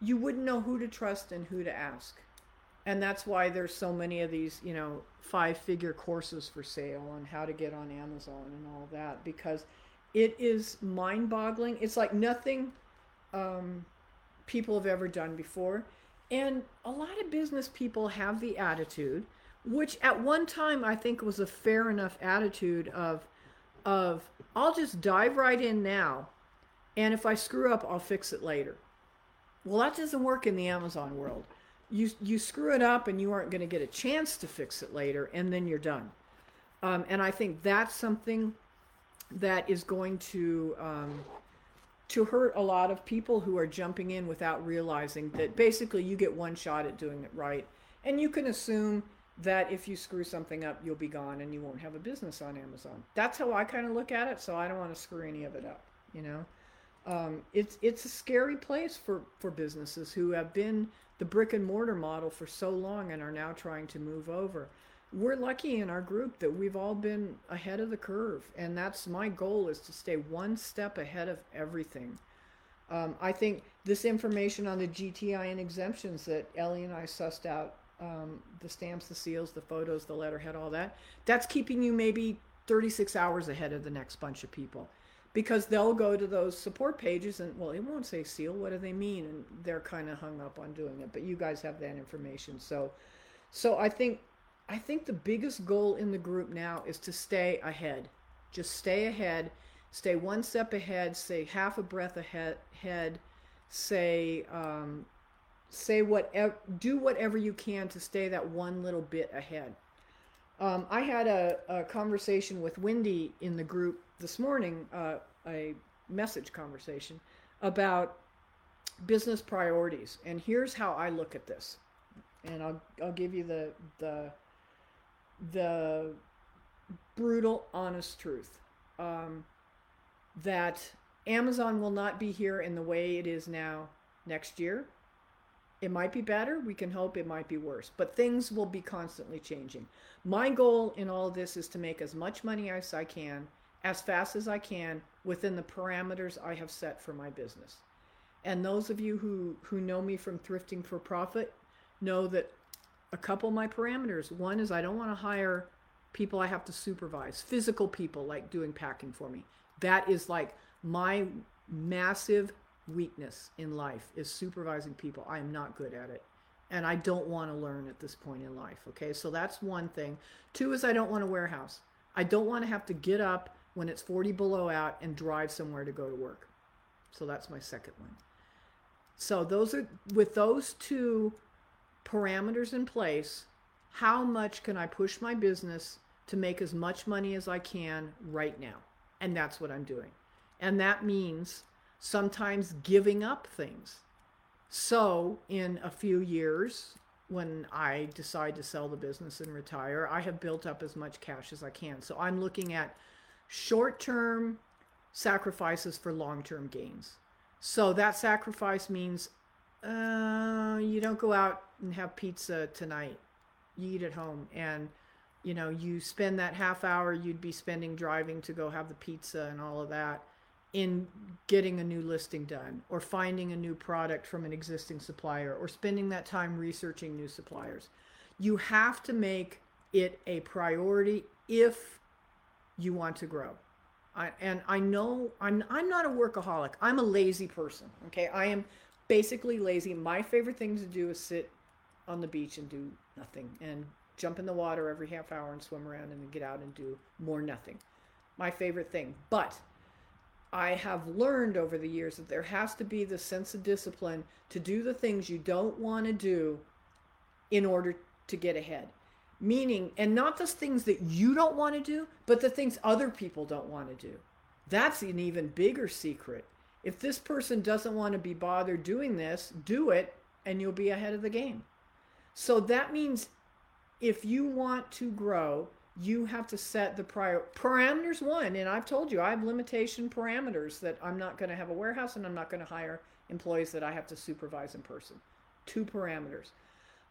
You wouldn't know who to trust and who to ask. And that's why there's so many of these, you know, five-figure courses for sale on how to get on Amazon and all that, because it is mind-boggling. It's like nothing um, people have ever done before. And a lot of business people have the attitude, which at one time I think was a fair enough attitude of, of I'll just dive right in now, and if I screw up, I'll fix it later. Well, that doesn't work in the Amazon world. You you screw it up and you aren't going to get a chance to fix it later, and then you're done. Um, and I think that's something that is going to um, to hurt a lot of people who are jumping in without realizing that basically you get one shot at doing it right. And you can assume that if you screw something up, you'll be gone and you won't have a business on Amazon. That's how I kind of look at it, so I don't want to screw any of it up, you know. Um, it's it's a scary place for, for businesses who have been the brick and mortar model for so long and are now trying to move over. We're lucky in our group that we've all been ahead of the curve, and that's my goal, is to stay one step ahead of everything. Um, I think this information on the G T I N exemptions that Ellie and I sussed out, um, the stamps, the seals, the photos, the letterhead, all that, that's keeping you maybe thirty-six hours ahead of the next bunch of people. Because they'll go to those support pages and, well, it won't say seal. What do they mean? And they're kind of hung up on doing it. But you guys have that information. So so I think I think the biggest goal in the group now is to stay ahead. Just stay ahead. Stay one step ahead. Stay half a breath ahead. Head, say um, say whatever. Do whatever you can to stay that one little bit ahead. Um, I had a, a conversation with Wendy in the group this morning, uh, a message conversation about business priorities. And here's how I look at this. And I'll I'll give you the the the brutal, honest truth. Um, that Amazon will not be here in the way it is now next year. It might be better. We can hope it might be worse, but things will be constantly changing. My goal in all of this is to make as much money as I can, as fast as I can, within the parameters I have set for my business. And those of you who, who know me from Thrifting for Profit know that a couple of my parameters, one is I don't want to hire people I have to supervise, physical people like doing packing for me. That is like my massive weakness in life, is supervising people. I am not good at it. And I don't want to learn at this point in life. Okay, so that's one thing. Two is I don't want a warehouse. I don't want to have to get up when it's forty below out and drive somewhere to go to work. So that's my second one. So those are, with those two parameters in place, how much can I push my business to make as much money as I can right now? And that's what I'm doing. And that means sometimes giving up things. So in a few years, when I decide to sell the business and retire, I have built up as much cash as I can. So I'm looking at short-term sacrifices for long-term gains. So that sacrifice means uh, you don't go out and have pizza tonight. You eat at home, and you know, you spend that half hour you'd be spending driving to go have the pizza and all of that in getting a new listing done, or finding a new product from an existing supplier, or spending that time researching new suppliers. You have to make it a priority if you want to grow. I, and I know I'm I'm not a workaholic. I'm a lazy person. Okay, I am basically lazy. My favorite thing to do is sit on the beach and do nothing, and jump in the water every half hour and swim around, and then get out and do more nothing. My favorite thing. But I have learned over the years that there has to be the sense of discipline to do the things you don't want to do in order to get ahead. Meaning, and not the things that you don't want to do, but the things other people don't want to do. That's an even bigger secret. If this person doesn't want to be bothered doing this, do it, and you'll be ahead of the game. So that means if you want to grow, you have to set the prior parameters. One, and I've told you, I have limitation parameters that I'm not going to have a warehouse, and I'm not going to hire employees that I have to supervise in person. Two parameters.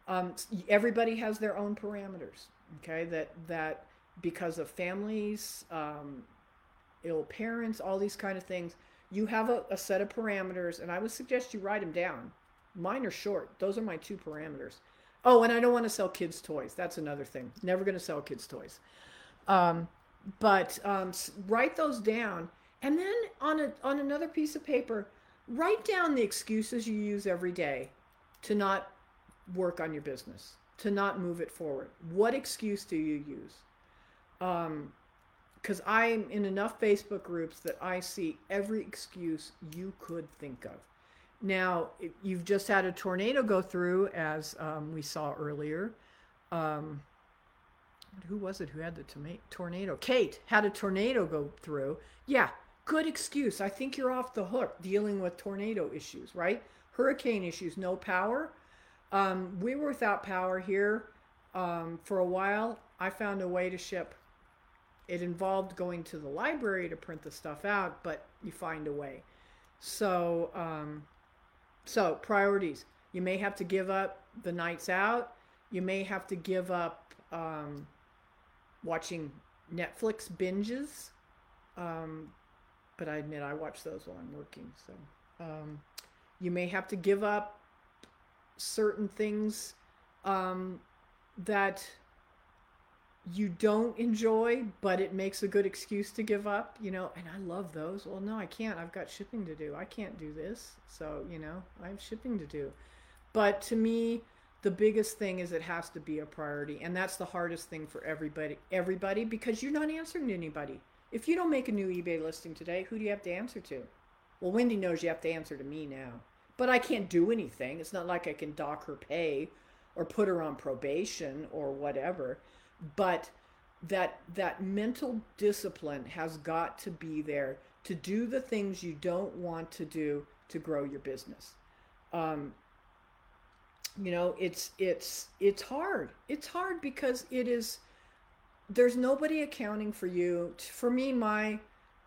Um, everybody has their own parameters, okay, that, that because of families, um, ill parents, all these kind of things, you have a, a set of parameters, and I would suggest you write them down. Mine are short. Those are my two parameters. Oh, and I don't want to sell kids' toys. That's another thing. Never going to sell kids' toys. Um, but um, write those down. And then on a, on another piece of paper, write down the excuses you use every day to not work on your business, to not move it forward. What excuse do you use? Um, because I'm in enough Facebook groups that I see every excuse you could think of. Now, you've just had a tornado go through, as um, we saw earlier. Um, who was it who had the toma- tornado? Kate had a tornado go through. Yeah, good excuse. I think you're off the hook dealing with tornado issues, right? Hurricane issues, no power. Um, we were without power here um, for a while. I found a way to ship. It involved going to the library to print the stuff out, but you find a way. So... Um, So priorities. You may have to give up the nights out. You may have to give up um, watching Netflix binges. Um, but I admit I watch those while I'm working. So um, you may have to give up certain things um, that you don't enjoy, but it makes a good excuse to give up, you know, and I love those. Well, no, I can't. I've got shipping to do. I can't do this. So, you know, I have shipping to do. But to me, the biggest thing is it has to be a priority. And that's the hardest thing for everybody, everybody, because you're not answering to anybody. If you don't make a new eBay listing today, who do you have to answer to? Well, Wendy knows you have to answer to me now, but I can't do anything. It's not like I can dock her pay or put her on probation or whatever. But that that mental discipline has got to be there to do the things you don't want to do to grow your business. Um, you know, it's it's it's hard. It's hard because it is. There's nobody accounting for you. For me, my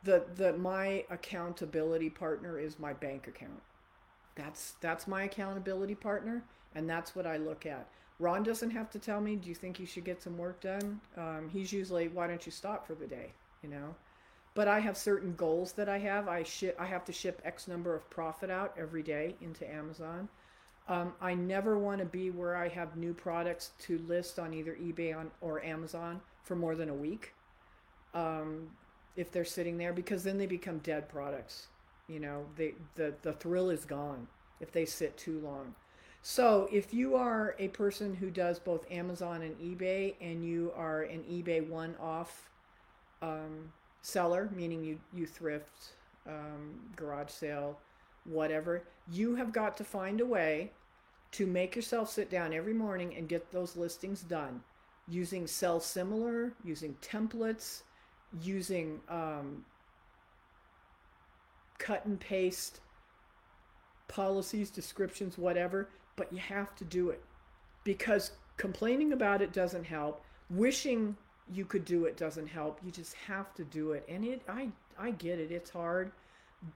the the my accountability partner is my bank account. That's that's my accountability partner, and that's what I look at. Ron doesn't have to tell me, do you think you should get some work done? Um, he's usually, why don't you stop for the day, you know? But I have certain goals that I have. I ship, I have to ship X number of profit out every day into Amazon. Um, I never want to be where I have new products to list on either eBay on, or Amazon for more than a week. Um, if they're sitting there, because then they become dead products. You know, they, the, the thrill is gone if they sit too long. So if you are a person who does both Amazon and eBay, and you are an eBay one-off um, seller, meaning you, you thrift, um, garage sale, whatever, you have got to find a way to make yourself sit down every morning and get those listings done using sell similar, using templates, using um, cut and paste policies, descriptions, whatever, but you have to do it, because complaining about it doesn't help. Wishing you could do it doesn't help. You just have to do it. And it, I, I get it. It's hard,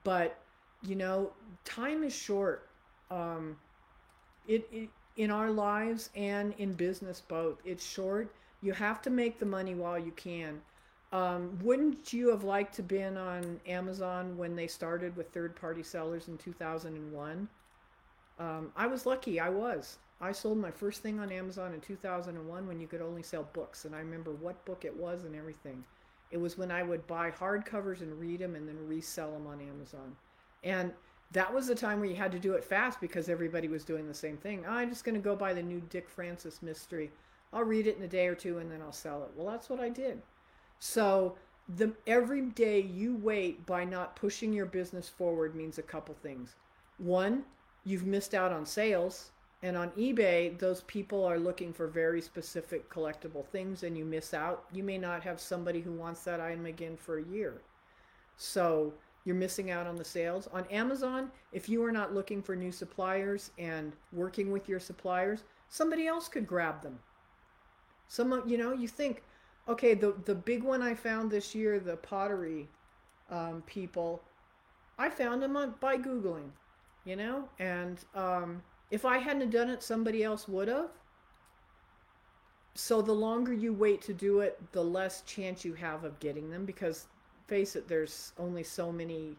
but you know, time is short. Um, it, it in our lives and in business both. It's short. You have to make the money while you can. Um, wouldn't you have liked to been on Amazon when they started with third-party sellers in two thousand one? Um, I was lucky. I was. I sold my first thing on Amazon in two thousand one when you could only sell books, and I remember what book it was and everything. It was when I would buy hardcovers and read them and then resell them on Amazon. And that was the time where you had to do it fast because everybody was doing the same thing. Oh, I'm just going to go buy the new Dick Francis mystery. I'll read it in a day or two and then I'll sell it. Well, that's what I did. So the every day you wait by not pushing your business forward means a couple things. One, you've missed out on sales, and on eBay, those people are looking for very specific collectible things and you miss out. You may not have somebody who wants that item again for a year. So you're missing out on the sales. On Amazon, if you are not looking for new suppliers and working with your suppliers, somebody else could grab them. Some, you know, you think, okay, the, the big one I found this year, the pottery um, people, I found them on, by Googling, you know? And um, if I hadn't done it, somebody else would have. So the longer you wait to do it, the less chance you have of getting them, because face it, there's only so many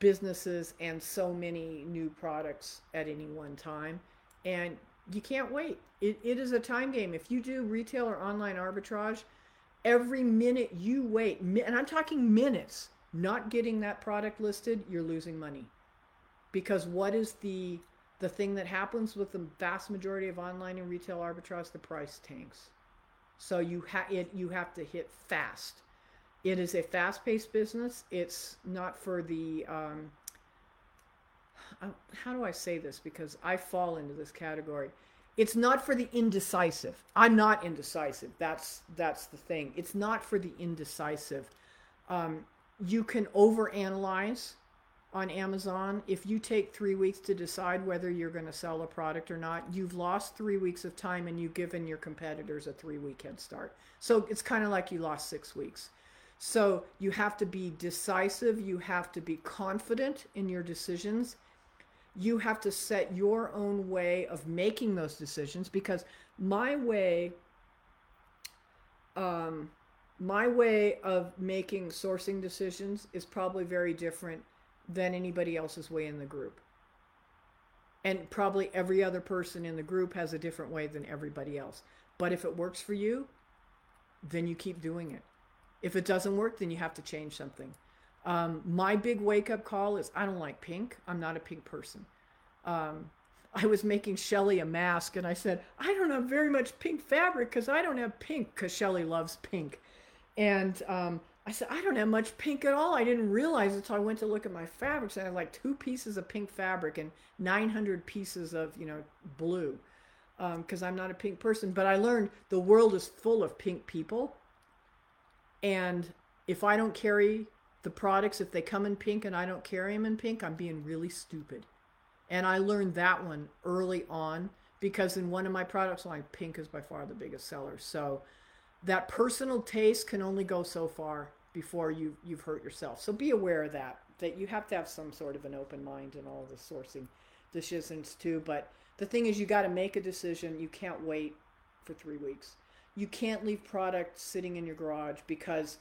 businesses and so many new products at any one time. And you can't wait. It, it is a time game. If you do retail or online arbitrage, every minute you wait, and I'm talking minutes, not getting that product listed, you're losing money. Because what is the the thing that happens with the vast majority of online and retail arbitrage? The price tanks. So you ha- it, you have to hit fast. It is a fast-paced business. It's not for the, um, how do I say this? Because I fall into this category. It's not for the indecisive. I'm not indecisive. That's that's the thing. It's not for the indecisive. Um, you can overanalyze on Amazon. If you take three weeks to decide whether you're going to sell a product or not, you've lost three weeks of time and you've given your competitors a three-week head start. So it's kind of like you lost six weeks. So you have to be decisive. You have to be confident in your decisions. You have to set your own way of making those decisions, because my way, um, my way of making sourcing decisions is probably very different than anybody else's way in the group. And probably every other person in the group has a different way than everybody else. But if it works for you, then you keep doing it. If it doesn't work, then you have to change something. Um, my big wake-up call is I don't like pink. I'm not a pink person. Um, I was making Shelly a mask, and I said, I don't have very much pink fabric because I don't have pink, because Shelly loves pink. And um, I said, I don't have much pink at all. I didn't realize until I went to look at my fabrics, and I had like two pieces of pink fabric and nine hundred pieces of, you know, blue, because um, I'm not a pink person. But I learned the world is full of pink people. And if I don't carry the products, if they come in pink and I don't carry them in pink, I'm being really stupid. And I learned that one early on, because in one of my products line, pink is by far the biggest seller. So that personal taste can only go so far. before you, you've hurt yourself. So be aware of that, that you have to have some sort of an open mind in all the sourcing decisions too. But the thing is, you got to make a decision. You can't wait for three weeks. You can't leave product sitting in your garage because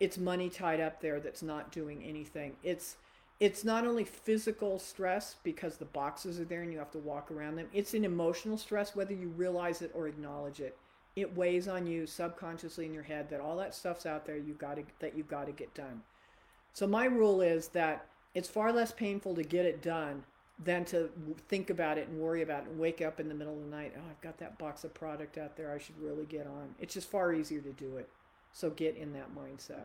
it's money tied up there that's not doing anything. It's it's not only physical stress because the boxes are there and you have to walk around them. It's an emotional stress, whether you realize it or acknowledge it. It weighs on you subconsciously in your head that all that stuff's out there. You got to that you got to get done. So my rule is that it's far less painful to get it done than to think about it and worry about it and wake up in the middle of the night, oh, I've got that box of product out there I should really get on. It's just far easier to do it. So get in that mindset.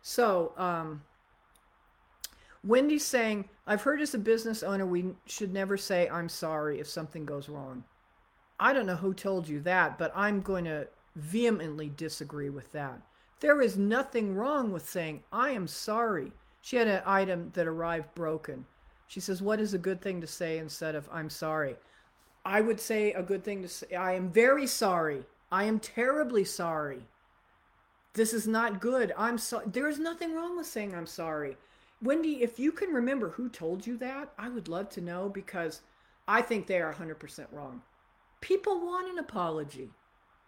So um, Wendy's saying, I've heard as a business owner, we should never say, I'm sorry if something goes wrong. I don't know who told you that, but I'm going to vehemently disagree with that. There is nothing wrong with saying, I am sorry. She had an item that arrived broken. She says, what is a good thing to say instead of I'm sorry? I would say a good thing to say, I am very sorry. I am terribly sorry. This is not good. I'm so, there's nothing wrong with saying I'm sorry. Wendy, if you can remember who told you that, I would love to know, because I think they are one hundred percent wrong. People want an apology.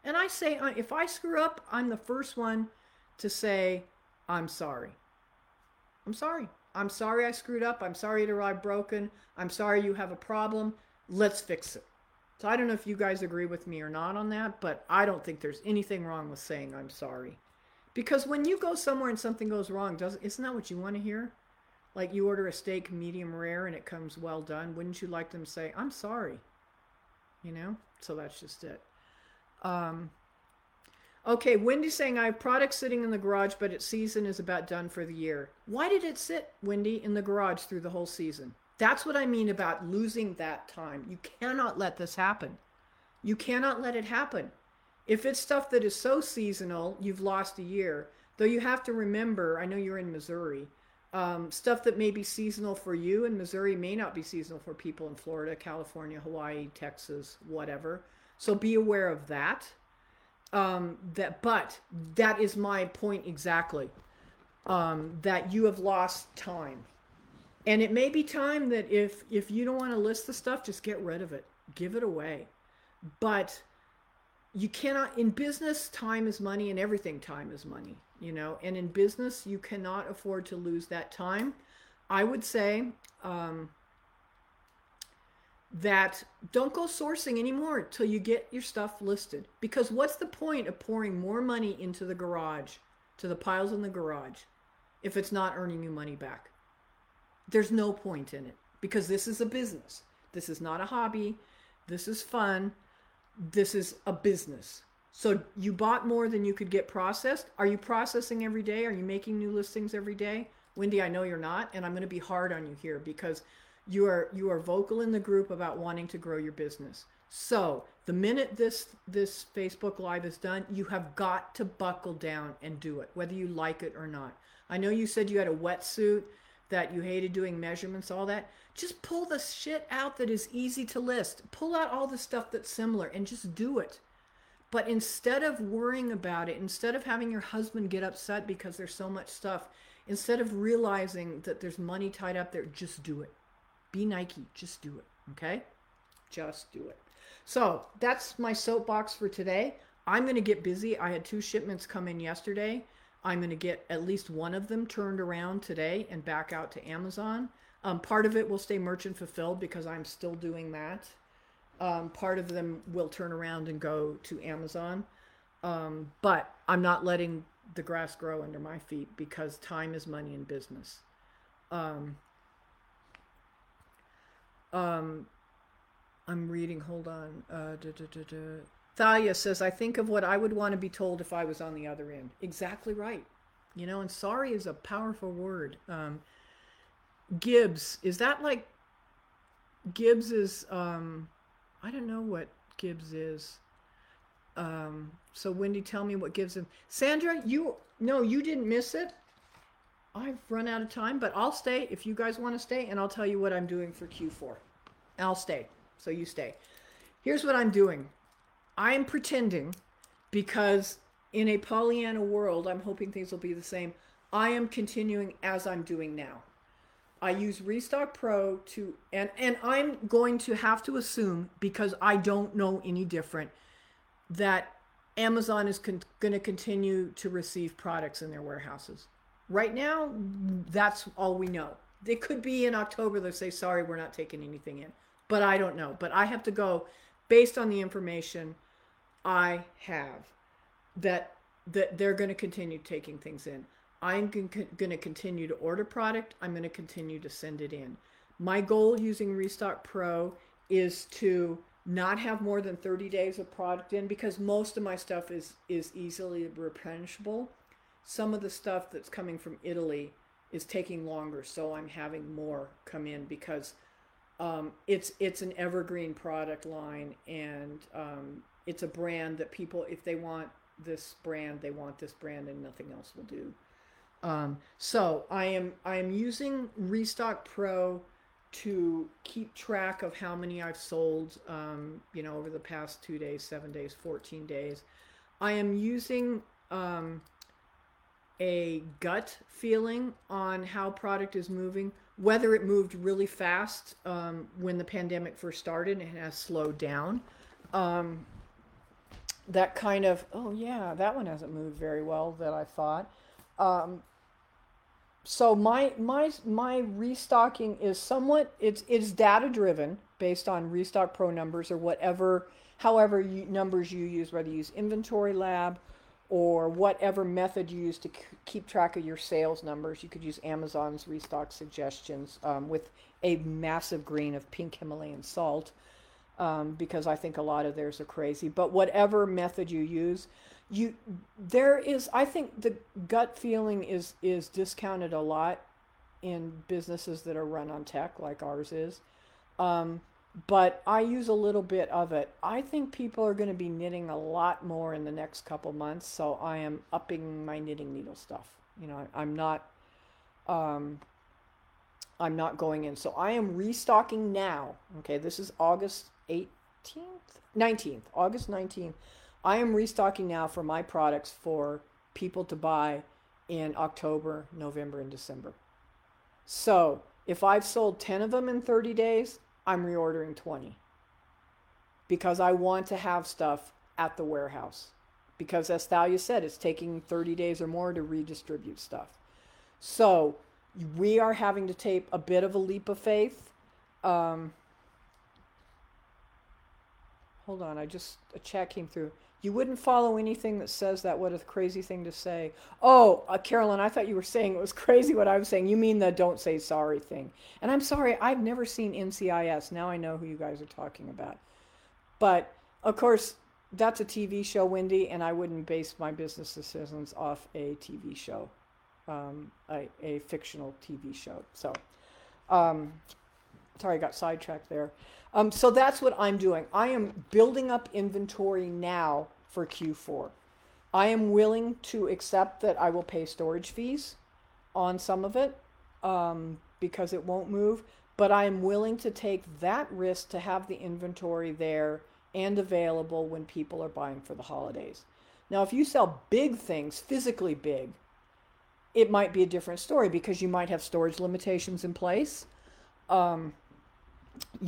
And I say, if I screw up, I'm the first one to say, I'm sorry. I'm sorry. I'm sorry I screwed up. I'm sorry it arrived broken. I'm sorry you have a problem. Let's fix it. So I don't know if you guys agree with me or not on that, but I don't think there's anything wrong with saying I'm sorry. Because when you go somewhere and something goes wrong, doesn't isn't that what you want to hear? Like you order a steak medium rare and it comes well done. Wouldn't you like them to say, I'm sorry? You know? So that's just it. Um, okay, Wendy's saying, I have products sitting in the garage, but its season is about done for the year. Why did it sit, Wendy, in the garage through the whole season? That's what I mean about losing that time. You cannot let this happen. You cannot let it happen. If it's stuff that is so seasonal, you've lost a year. Though you have to remember, I know you're in Missouri, um, stuff that may be seasonal for you in Missouri may not be seasonal for people in Florida, California, Hawaii, Texas, whatever. So be aware of that. Um, that, but that is my point exactly, um, that you have lost time. And it may be time that if, if you don't want to list the stuff, just get rid of it, give it away. But you cannot, in business, time is money, and everything time is money, you know, and in business, you cannot afford to lose that time. I would say, um, that don't go sourcing anymore until you get your stuff listed. Because what's the point of pouring more money into the garage, to the piles in the garage, if it's not earning you money back? There's no point in it, because this is a business. This is not a hobby. This is fun. This is a business. So you bought more than you could get processed. Are you processing every day? Are you making new listings every day? Wendy, I know you're not, and I'm going to be hard on you here, because You are you are vocal in the group about wanting to grow your business. So the minute this this Facebook Live is done, you have got to buckle down and do it, whether you like it or not. I know you said you had a wetsuit, that you hated doing measurements, all that. Just pull the shit out that is easy to list. Pull out all the stuff that's similar and just do it. But instead of worrying about it, instead of having your husband get upset because there's so much stuff, instead of realizing that there's money tied up there, just do it. Be Nike, just do it, okay? Just do it. So that's my soapbox for today. I'm gonna get busy. I had two shipments come in yesterday. I'm gonna get at least one of them turned around today and back out to Amazon. Um, part of it will stay merchant fulfilled because I'm still doing that. Um, part of them will turn around and go to Amazon. Um, but I'm not letting the grass grow under my feet, because time is money in business. Um, Um, I'm reading, hold on. Uh, da, da, da, da. Thalia says, I think of what I would want to be told if I was on the other end. Exactly right. You know, and sorry is a powerful word. Um, Gibbs, is that like, Gibbs is, um, I don't know what Gibbs is. Um, so Wendy, tell me what Gibbs is. Sandra, you, no, you didn't miss it. I've run out of time, but I'll stay if you guys want to stay, and I'll tell you what I'm doing for Q four. I'll stay, so you stay. Here's what I'm doing. I am pretending, because in a Pollyanna world, I'm hoping things will be the same. I am continuing as I'm doing now. I use Restock Pro to, and, and I'm going to have to assume, because I don't know any different, that Amazon is con- going to continue to receive products in their warehouses. Right now, that's all we know. It could be in October they say, sorry, we're not taking anything in. But I don't know. But I have to go based on the information I have that that they're going to continue taking things in. I'm going to continue to order product. I'm going to continue to send it in. My goal using Restock Pro is to not have more than thirty days of product in, because most of my stuff is, is easily replenishable. Some of the stuff that's coming from Italy is taking longer, so I'm having more come in because um, it's it's an evergreen product line, and um, it's a brand that people, if they want this brand, they want this brand, and nothing else will do. Um, so I am I am using Restock Pro to keep track of how many I've sold, um, you know, over the past two days, seven days, fourteen days. I am using um, a gut feeling on how product is moving, whether it moved really fast um, when the pandemic first started and has slowed down. Um, that kind of, oh yeah, that one hasn't moved very well that I thought. Um, So my my my restocking is somewhat, it's it's data driven based on Restock Pro numbers or whatever, however you, numbers you use, whether you use Inventory Lab or whatever method you use to c- keep track of your sales numbers. You could use Amazon's restock suggestions um, with a massive green of pink Himalayan salt um, because I think a lot of theirs are crazy. But whatever method you use. You, there is, I think the gut feeling is, is discounted a lot in businesses that are run on tech like ours is. Um, but I use a little bit of it. I think people are going to be knitting a lot more in the next couple months. So I am upping my knitting needle stuff. You know, I, I'm not, um, I'm not going in. So I am restocking now. Okay. This is August eighteenth, nineteenth, August nineteenth. I am restocking now for my products for people to buy in October, November, and December. So if I've sold ten of them in thirty days, I'm reordering twenty because I want to have stuff at the warehouse because, as Thalia said, it's taking thirty days or more to redistribute stuff. So we are having to take a bit of a leap of faith. Um, hold on, I just, a chat came through. You wouldn't follow anything that says that. What a crazy thing to say. Oh, uh, Carolyn, I thought you were saying it was crazy what I was saying. You mean the don't say sorry thing. And I'm sorry, I've never seen N C I S. Now I know who you guys are talking about. But, of course, that's a T V show, Wendy, and I wouldn't base my business decisions off a T V show, um, a, a fictional T V show. So, um, sorry, I got sidetracked there. Um, so that's what I'm doing. I am building up inventory now for Q four. I am willing to accept that I will pay storage fees on some of it um, because it won't move, but I am willing to take that risk to have the inventory there and available when people are buying for the holidays. Now, if you sell big things, physically big, it might be a different story because you might have storage limitations in place. Um,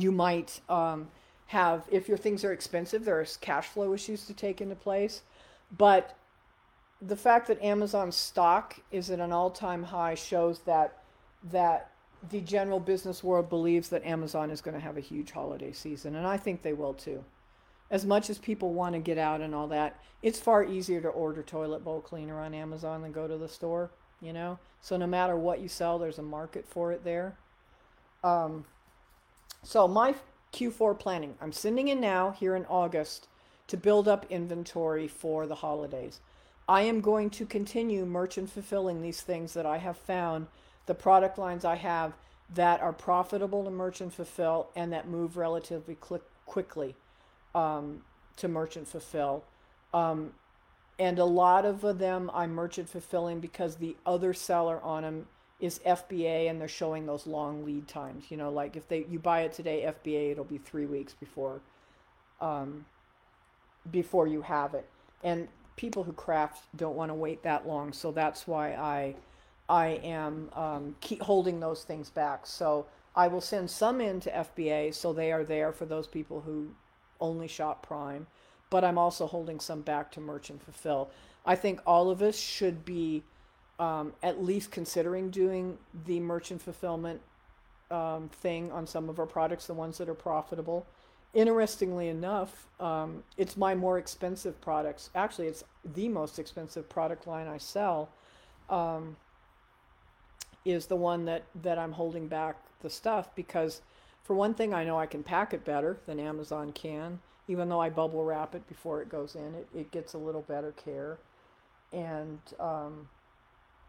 You might um, have, if your things are expensive, there are cash flow issues to take into place. But the fact that Amazon's stock is at an all-time high shows that that the general business world believes that Amazon is going to have a huge holiday season. And I think they will too. As much as people want to get out and all that, it's far easier to order toilet bowl cleaner on Amazon than go to the store, you know? So no matter what you sell, there's a market for it there. Um... So my Q four planning, I'm sending in now here in August to build up inventory for the holidays. I am going to continue merchant fulfilling these things that I have found, the product lines I have that are profitable to merchant fulfill and that move relatively quick, quickly um, to merchant fulfill. Um, and a lot of them I'm merchant fulfilling because the other seller on them is F B A, and they're showing those long lead times. You know, like if they you buy it today, F B A, it'll be three weeks before um, before you have it. And people who craft don't want to wait that long. So that's why I, I am um, keep holding those things back. So I will send some into F B A, so they are there for those people who only shop Prime, but I'm also holding some back to Merch and Fulfill. I think all of us should be um, at least considering doing the merch and fulfillment um, thing on some of our products, the ones that are profitable. Interestingly enough, um, it's my more expensive products. Actually, it's the most expensive product line I sell, um, is the one that, that I'm holding back the stuff, because for one thing, I know I can pack it better than Amazon can. Even though I bubble wrap it before it goes in, it, it gets a little better care. And um,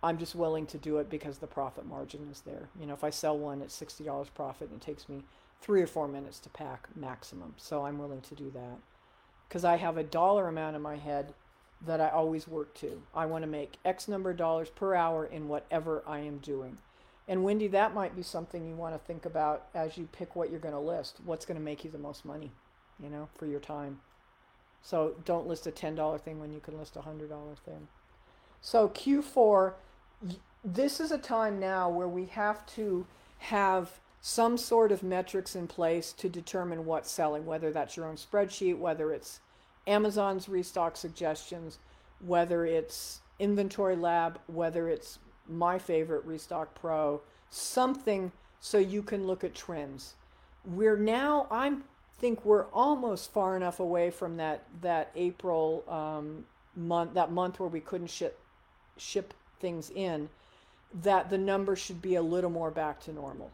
I'm just willing to do it because the profit margin is there. You know, if I sell one at sixty dollars profit, and it takes me three or four minutes to pack maximum. So I'm willing to do that because I have a dollar amount in my head that I always work to. I want to make X number of dollars per hour in whatever I am doing. And Wendy, that might be something you want to think about as you pick what you're going to list. What's going to make you the most money, you know, for your time. So don't list a ten dollar thing when you can list a one hundred dollar thing. So Q four, this is a time now where we have to have some sort of metrics in place to determine what's selling, whether that's your own spreadsheet, whether it's Amazon's restock suggestions, whether it's Inventory Lab, whether it's my favorite, Restock Pro, something so you can look at trends. We're now, I think we're almost far enough away from that that April um, month, that month where we couldn't ship ship things in, that the number should be a little more back to normal.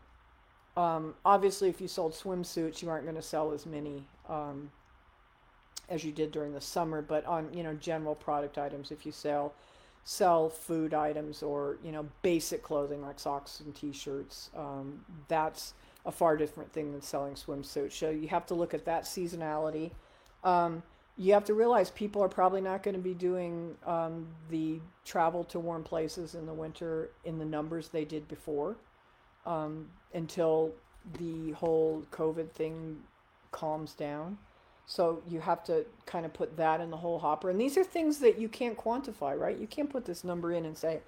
Um, obviously, if you sold swimsuits, you aren't going to sell as many um, as you did during the summer. But on, you know, general product items, if you sell sell food items or, you know, basic clothing like socks and t-shirts, um, that's a far different thing than selling swimsuits. So you have to look at that seasonality. Um, you have to realize people are probably not going to be doing um, the travel to warm places in the winter in the numbers they did before. Um, until the whole COVID thing calms down. So you have to kind of put that in the whole hopper. And these are things that you can't quantify, right? You can't put this number in and say,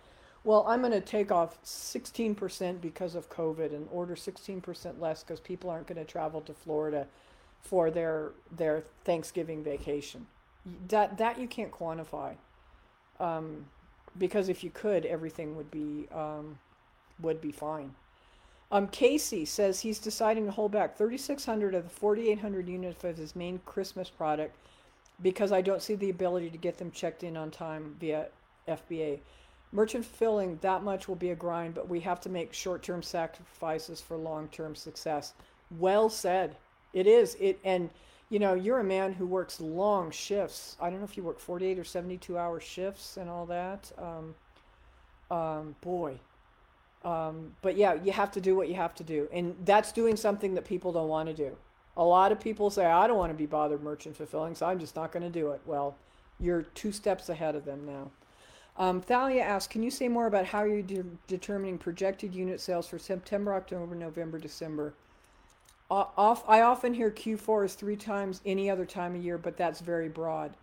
well, I'm going to take off sixteen percent because of COVID and order sixteen percent less because people aren't going to travel to Florida for their their Thanksgiving vacation. That, that you can't quantify. Um, because if you could, everything would be um, would be fine. Um, Casey says he's deciding to hold back thirty-six hundred of the forty-eight hundred units of his main Christmas product because I don't see the ability to get them checked in on time via F B A. Merchant fulfilling that much will be a grind, but we have to make short-term sacrifices for long-term success. Well said. It is. It and, you know, you're a man who works long shifts. I don't know if you work forty-eight or seventy-two hour shifts and all that. Um, um, boy. Um, but yeah, you have to do what you have to do. And that's doing something that people don't want to do. A lot of people say, I don't want to be bothered merchant fulfilling, so I'm just not going to do it. Well, you're two steps ahead of them now. Um, Thalia asks, can you say more about how you're de- determining projected unit sales for September, October, November, December? Uh, off, I often hear Q four is three times any other time of year, but that's very broad.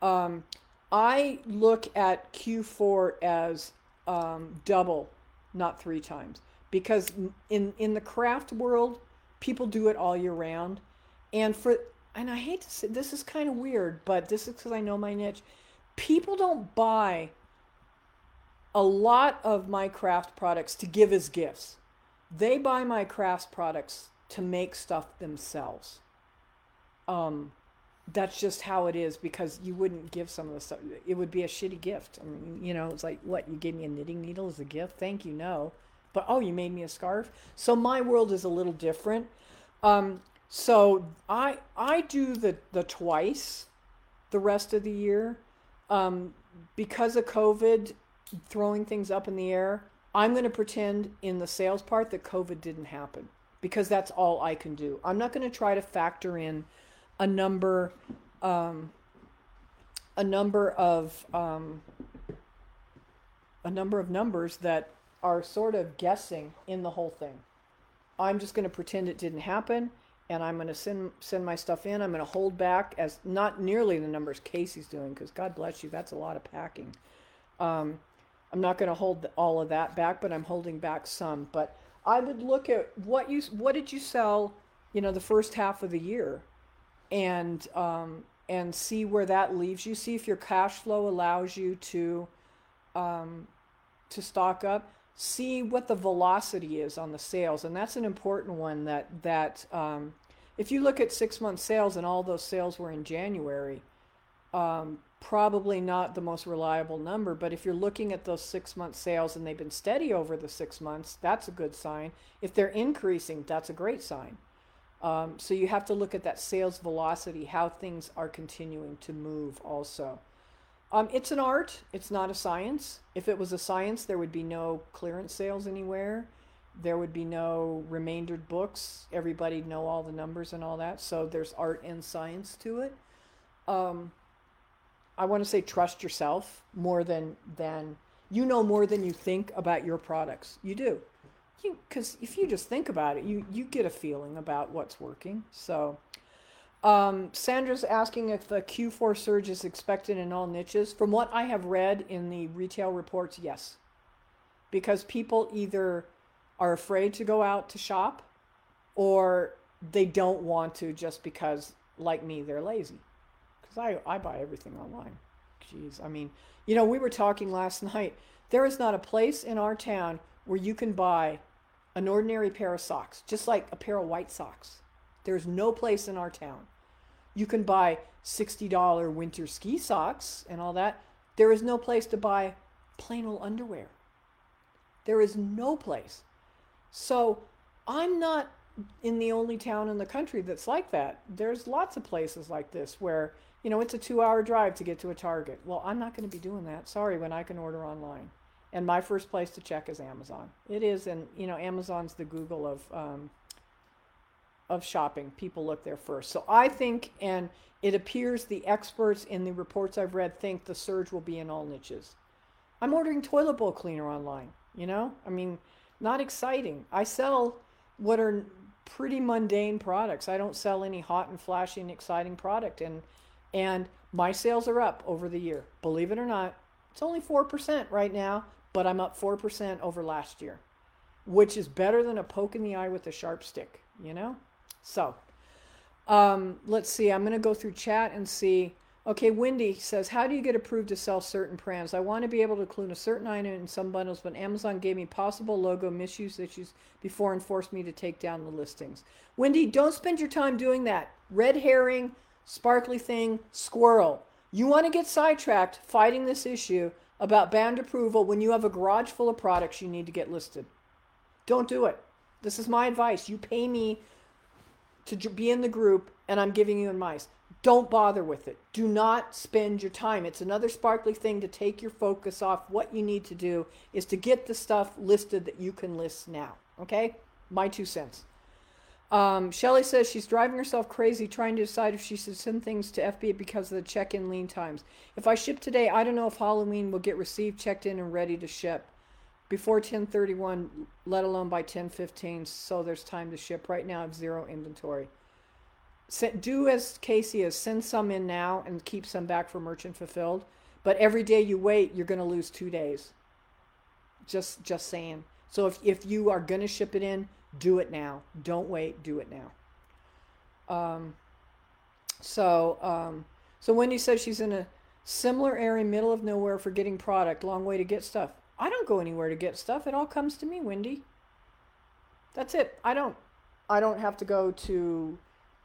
Um, I look at Q four as um, double, not three times, because in, in the craft world, people do it all year round. And for, and I hate to say, this is kind of weird, but this is because I know my niche. People don't buy a lot of my craft products to give as gifts. They buy my craft products to make stuff themselves. Um, that's just how it is, because you wouldn't give some of the stuff. It would be a shitty gift. I mean, you know, it's like, what, you gave me a knitting needle as a gift? Thank you, no. But, oh, you made me a scarf? So my world is a little different. Um, so I I do the, the twice the rest of the year. Um, because of COVID, throwing things up in the air, I'm going to pretend in the sales part that COVID didn't happen, because that's all I can do. I'm not going to try to factor in a number, um, a number of, um, a number of numbers that are sort of guessing in the whole thing. I'm just going to pretend it didn't happen and I'm going to send send my stuff in. I'm going to hold back, as not nearly the numbers Casey's doing, because God bless you, that's a lot of packing. Um, I'm not going to hold all of that back, but I'm holding back some. But I would look at what you what did you sell, you know, the first half of the year, and um, and see where that leaves you. See if your cash flow allows you to um, to stock up. See what the velocity is on the sales, and that's an important one. That that um, if you look at six month sales and all those sales were in January, um, probably not the most reliable number. But if you're looking at those six month sales and they've been steady over the six months, that's a good sign. If they're increasing, that's a great sign. Um, so you have to look at that sales velocity, how things are continuing to move also. Um, it's an art, it's not a science. If it was a science, there would be no clearance sales anywhere. There would be no remaindered books. Everybody'd know all the numbers and all that. So there's art and science to it. Um, I want to say trust yourself more than, than, you know more than you think about your products. You do. You, 'cause if you just think about it, you, you get a feeling about what's working. So... Um, Sandra's asking if the Q four surge is expected in all niches. From what I have read in the retail reports, yes. Because people either are afraid to go out to shop, or they don't want to just because, like me, they're lazy. Because I, I buy everything online. Jeez, I mean, you know, we were talking last night. There is not a place in our town where you can buy an ordinary pair of socks, just like a pair of white socks. There's no place in our town. You can buy sixty dollars winter ski socks and all that. There is no place to buy plain old underwear. There is no place. So I'm not in the only town in the country that's like that. There's lots of places like this where, you know, it's a two hour drive to get to a Target. Well, I'm not going to be doing that. Sorry, when I can order online. And my first place to check is Amazon. It is. And, you know, Amazon's the Google of, um, of shopping. People look there first. So I think, and it appears the experts in the reports I've read think the surge will be in all niches. I'm ordering toilet bowl cleaner online, you know? I mean, not exciting. I sell what are pretty mundane products. I don't sell any hot and flashy and exciting product, and and my sales are up over the year. Believe it or not, it's only four percent right now, but I'm up four percent over last year, which is better than a poke in the eye with a sharp stick, you know? So, um, let's see, I'm going to go through chat and see. Okay, Wendy says, how do you get approved to sell certain brands? I want to be able to include a certain item in some bundles, but Amazon gave me possible logo misuse issues before and forced me to take down the listings. Wendy, don't spend your time doing that. Red herring, sparkly thing, squirrel. You want to get sidetracked fighting this issue about banned approval when you have a garage full of products you need to get listed. Don't do it. This is my advice. You pay me to be in the group, and I'm giving you advice. Don't bother with it. Do not spend your time. It's another sparkly thing to take your focus off. What you need to do is to get the stuff listed that you can list now. Okay? My two cents. Um, Shelly says she's driving herself crazy trying to decide if she should send things to F B A because of the check-in lean times. If I ship today, I don't know if Halloween will get received, checked in, and ready to ship before ten thirty-one, let alone by ten fifteen, so there's time to ship. Right now I have zero inventory. Do as Casey is, send some in now and keep some back for merchant fulfilled. But every day you wait, you're going to lose two days. Just just saying. So if, if you are going to ship it in, do it now. Don't wait, do it now. Um. So, um, so Wendy says she's in a similar area, middle of nowhere for getting product, long way to get stuff. I don't go anywhere to get stuff. It all comes to me, Wendy. That's it. I don't I don't have to go to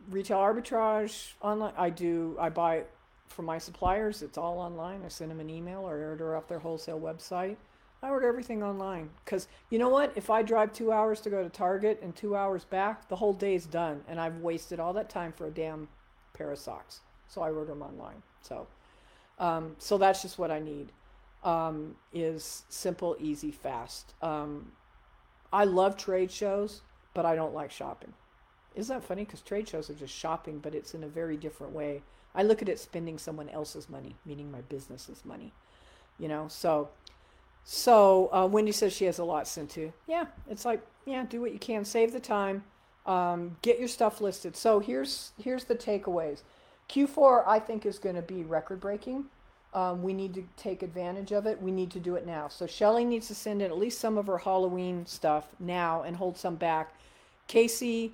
retail arbitrage online. I do I buy from my suppliers. It's all online. I send them an email or order off their wholesale website. I order everything online, cuz you know what? If I drive two hours to go to Target and two hours back, the whole day's done and I've wasted all that time for a damn pair of socks. So I order them online. So um, so that's just what I need. Um, is simple, easy, fast. Um, I love trade shows, but I don't like shopping. Isn't that funny? Because trade shows are just shopping, but it's in a very different way. I look at it spending someone else's money, meaning my business's money, you know? So, so, uh, Wendy says she has a lot sent to. Yeah. It's like, yeah, do what you can, save the time. Um, get your stuff listed. So here's here's the takeaways. Q four, I think, is going to be record-breaking. Um, we need to take advantage of it. We need to do it now. So Shelley needs to send in at least some of her Halloween stuff now and hold some back. Casey,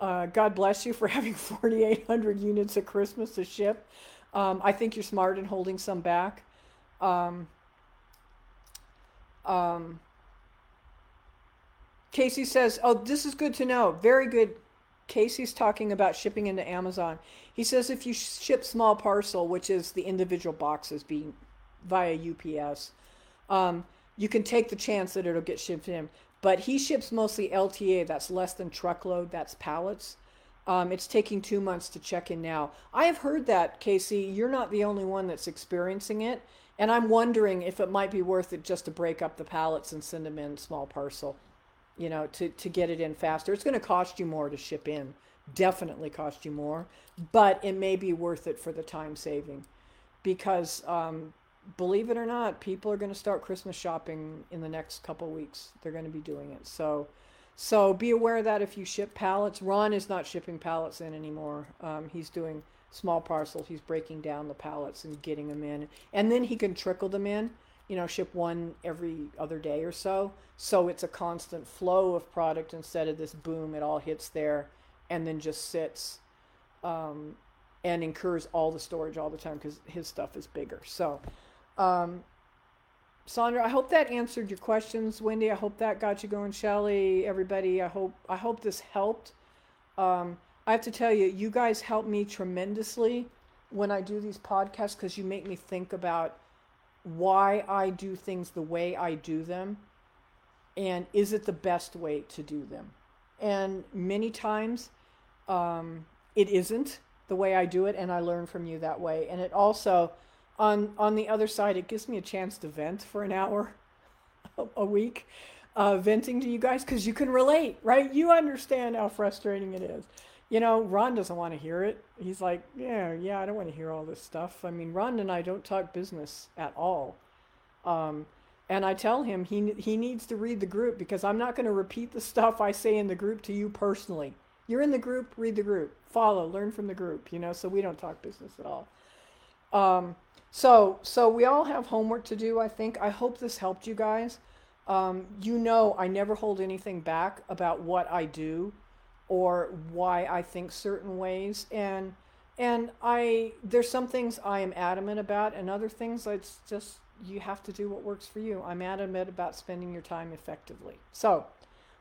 uh, God bless you for having forty-eight hundred units at Christmas to ship. Um, I think you're smart in holding some back. Um, um, Casey says, oh, this is good to know. Very good. Casey's talking about shipping into Amazon. He says if you ship small parcel, which is the individual boxes being via U P S, um, you can take the chance that it'll get shipped in. But he ships mostly L T A. That's less than truckload. That's pallets. Um, it's taking two months to check in now. I have heard that, Casey. You're not the only one that's experiencing it. And I'm wondering if it might be worth it just to break up the pallets and send them in small parcel, you know, to, to get it in faster. It's going to cost you more to ship in, definitely cost you more, but it may be worth it for the time saving because, um, believe it or not, people are going to start Christmas shopping in the next couple of weeks. They're going to be doing it. So, so be aware of that if you ship pallets. Ron is not shipping pallets in anymore. Um, he's doing small parcels. He's breaking down the pallets and getting them in, and then he can trickle them in. You know, ship one every other day or so. So it's a constant flow of product instead of this boom, it all hits there and then just sits um, and incurs all the storage all the time because his stuff is bigger. So, um, Sandra, I hope that answered your questions. Wendy, I hope that got you going. Shelley, everybody, I hope I hope this helped. Um, I have to tell you, you guys help me tremendously when I do these podcasts because you make me think about why I do things the way I do them, and is it the best way to do them? And many times um, it isn't the way I do it, and I learn from you that way. And it also, on on the other side, it gives me a chance to vent for an hour a week, uh, venting to you guys, because you can relate, right? You understand how frustrating it is. You know, Ron doesn't want to hear it. He's like, yeah, yeah, I don't want to hear all this stuff. I mean, Ron and I don't talk business at all. Um, and I tell him he he needs to read the group because I'm not going to repeat the stuff I say in the group to you personally. You're in the group, read the group, follow, learn from the group, you know, so we don't talk business at all. Um, so, so we all have homework to do, I think. I hope this helped you guys. Um, you know, I never hold anything back about what I do or why I think certain ways. And and I there's some things I am adamant about, and other things it's just you have to do what works for you. I'm adamant about spending your time effectively. So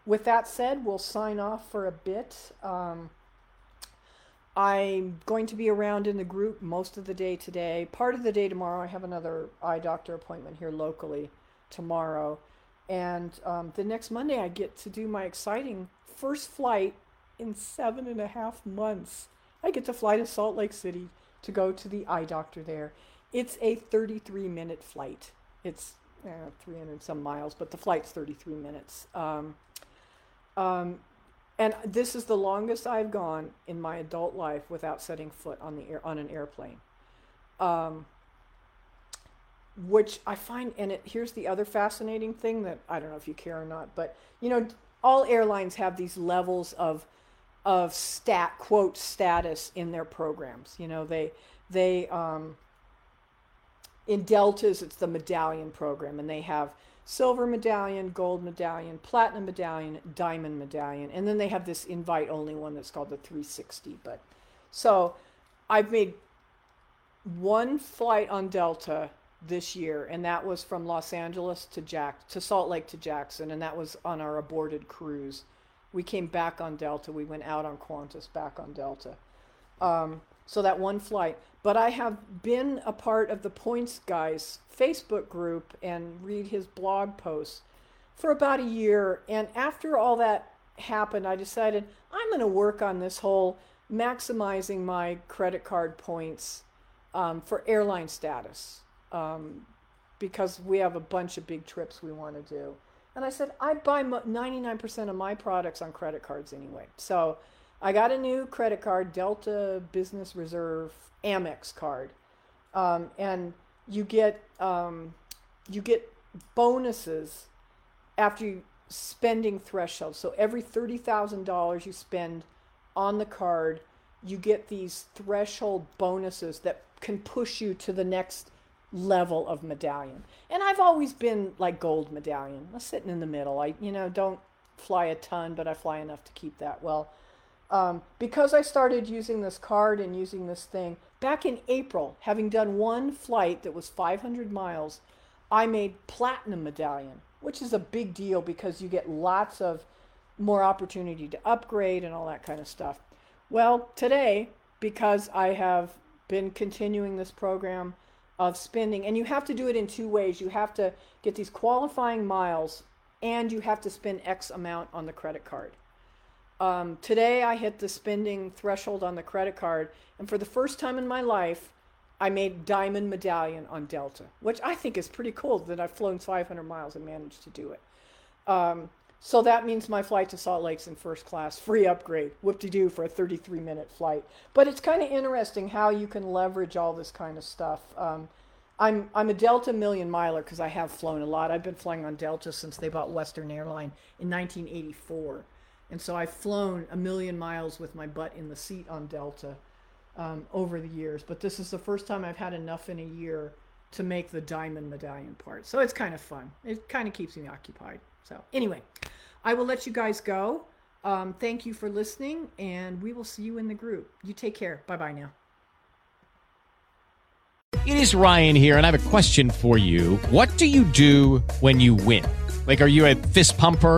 with that said, we'll sign off for a bit. Um, I'm going to be around in the group most of the day today. Part of the day tomorrow, I have another eye doctor appointment here locally tomorrow. And um, the next Monday, I get to do my exciting first flight in seven and a half months. I get to fly to Salt Lake City to go to the eye doctor there. It's a thirty-three minute flight. It's eh, three hundred some miles, but the flight's thirty-three minutes. Um, um, and this is the longest I've gone in my adult life without setting foot on the air, on an airplane. Um, which I find, and it, here's the other fascinating thing that I don't know if you care or not, but you know, all airlines have these levels of of stat quote status in their programs. You know, they they um, in Delta's it's the medallion program, and they have silver medallion, gold medallion, platinum medallion, diamond medallion, and then they have this invite only one that's called the three sixty. But so I've made one flight on Delta this year, and that was from Los Angeles to Jack to Salt Lake to Jackson, and that was on our aborted cruise. We came back on Delta. We went out on Qantas, back on Delta. Um, so that one flight. But I have been a part of the Points Guys Facebook group and read his blog posts for about a year. And after all that happened, I decided I'm going to work on this whole maximizing my credit card points um, for airline status. Um, because we have a bunch of big trips we want to do. And I said, I buy ninety-nine percent of my products on credit cards anyway. So I got a new credit card, Delta Business Reserve Amex card. Um, and you get um, you get bonuses after you spending threshold. So every thirty thousand dollars you spend on the card, you get these threshold bonuses that can push you to the next level of medallion. And I've always been like gold medallion. I'm sitting in the middle. I, you know, don't fly a ton, but I fly enough to keep that well. Um, because I started using this card and using this thing, back in April, having done one flight that was five hundred miles, I made platinum medallion, which is a big deal because you get lots of more opportunity to upgrade and all that kind of stuff. Well, today, because I have been continuing this program of spending, and you have to do it in two ways. You have to get these qualifying miles and you have to spend X amount on the credit card. Um, today, I hit the spending threshold on the credit card, and for the first time in my life, I made diamond medallion on Delta, which I think is pretty cool that I've flown five hundred miles and managed to do it. Um, so that means my flight to Salt Lake's in first class, free upgrade, whoop-de-doo for a thirty-three minute flight. But it's kind of interesting how you can leverage all this kind of stuff. Um, I'm I'm a Delta million miler because I have flown a lot. I've been flying on Delta since they bought Western Airline in nineteen eighty-four. And so I've flown a million miles with my butt in the seat on Delta um, over the years. But this is the first time I've had enough in a year to make the diamond medallion part. So it's kind of fun. It kind of keeps me occupied. So anyway, I will let you guys go. Um, thank you for listening, and we will see you in the group. You take care. Bye-bye now. It is Ryan here, and I have a question for you. What do you do when you win? Like, are you a fist pumper,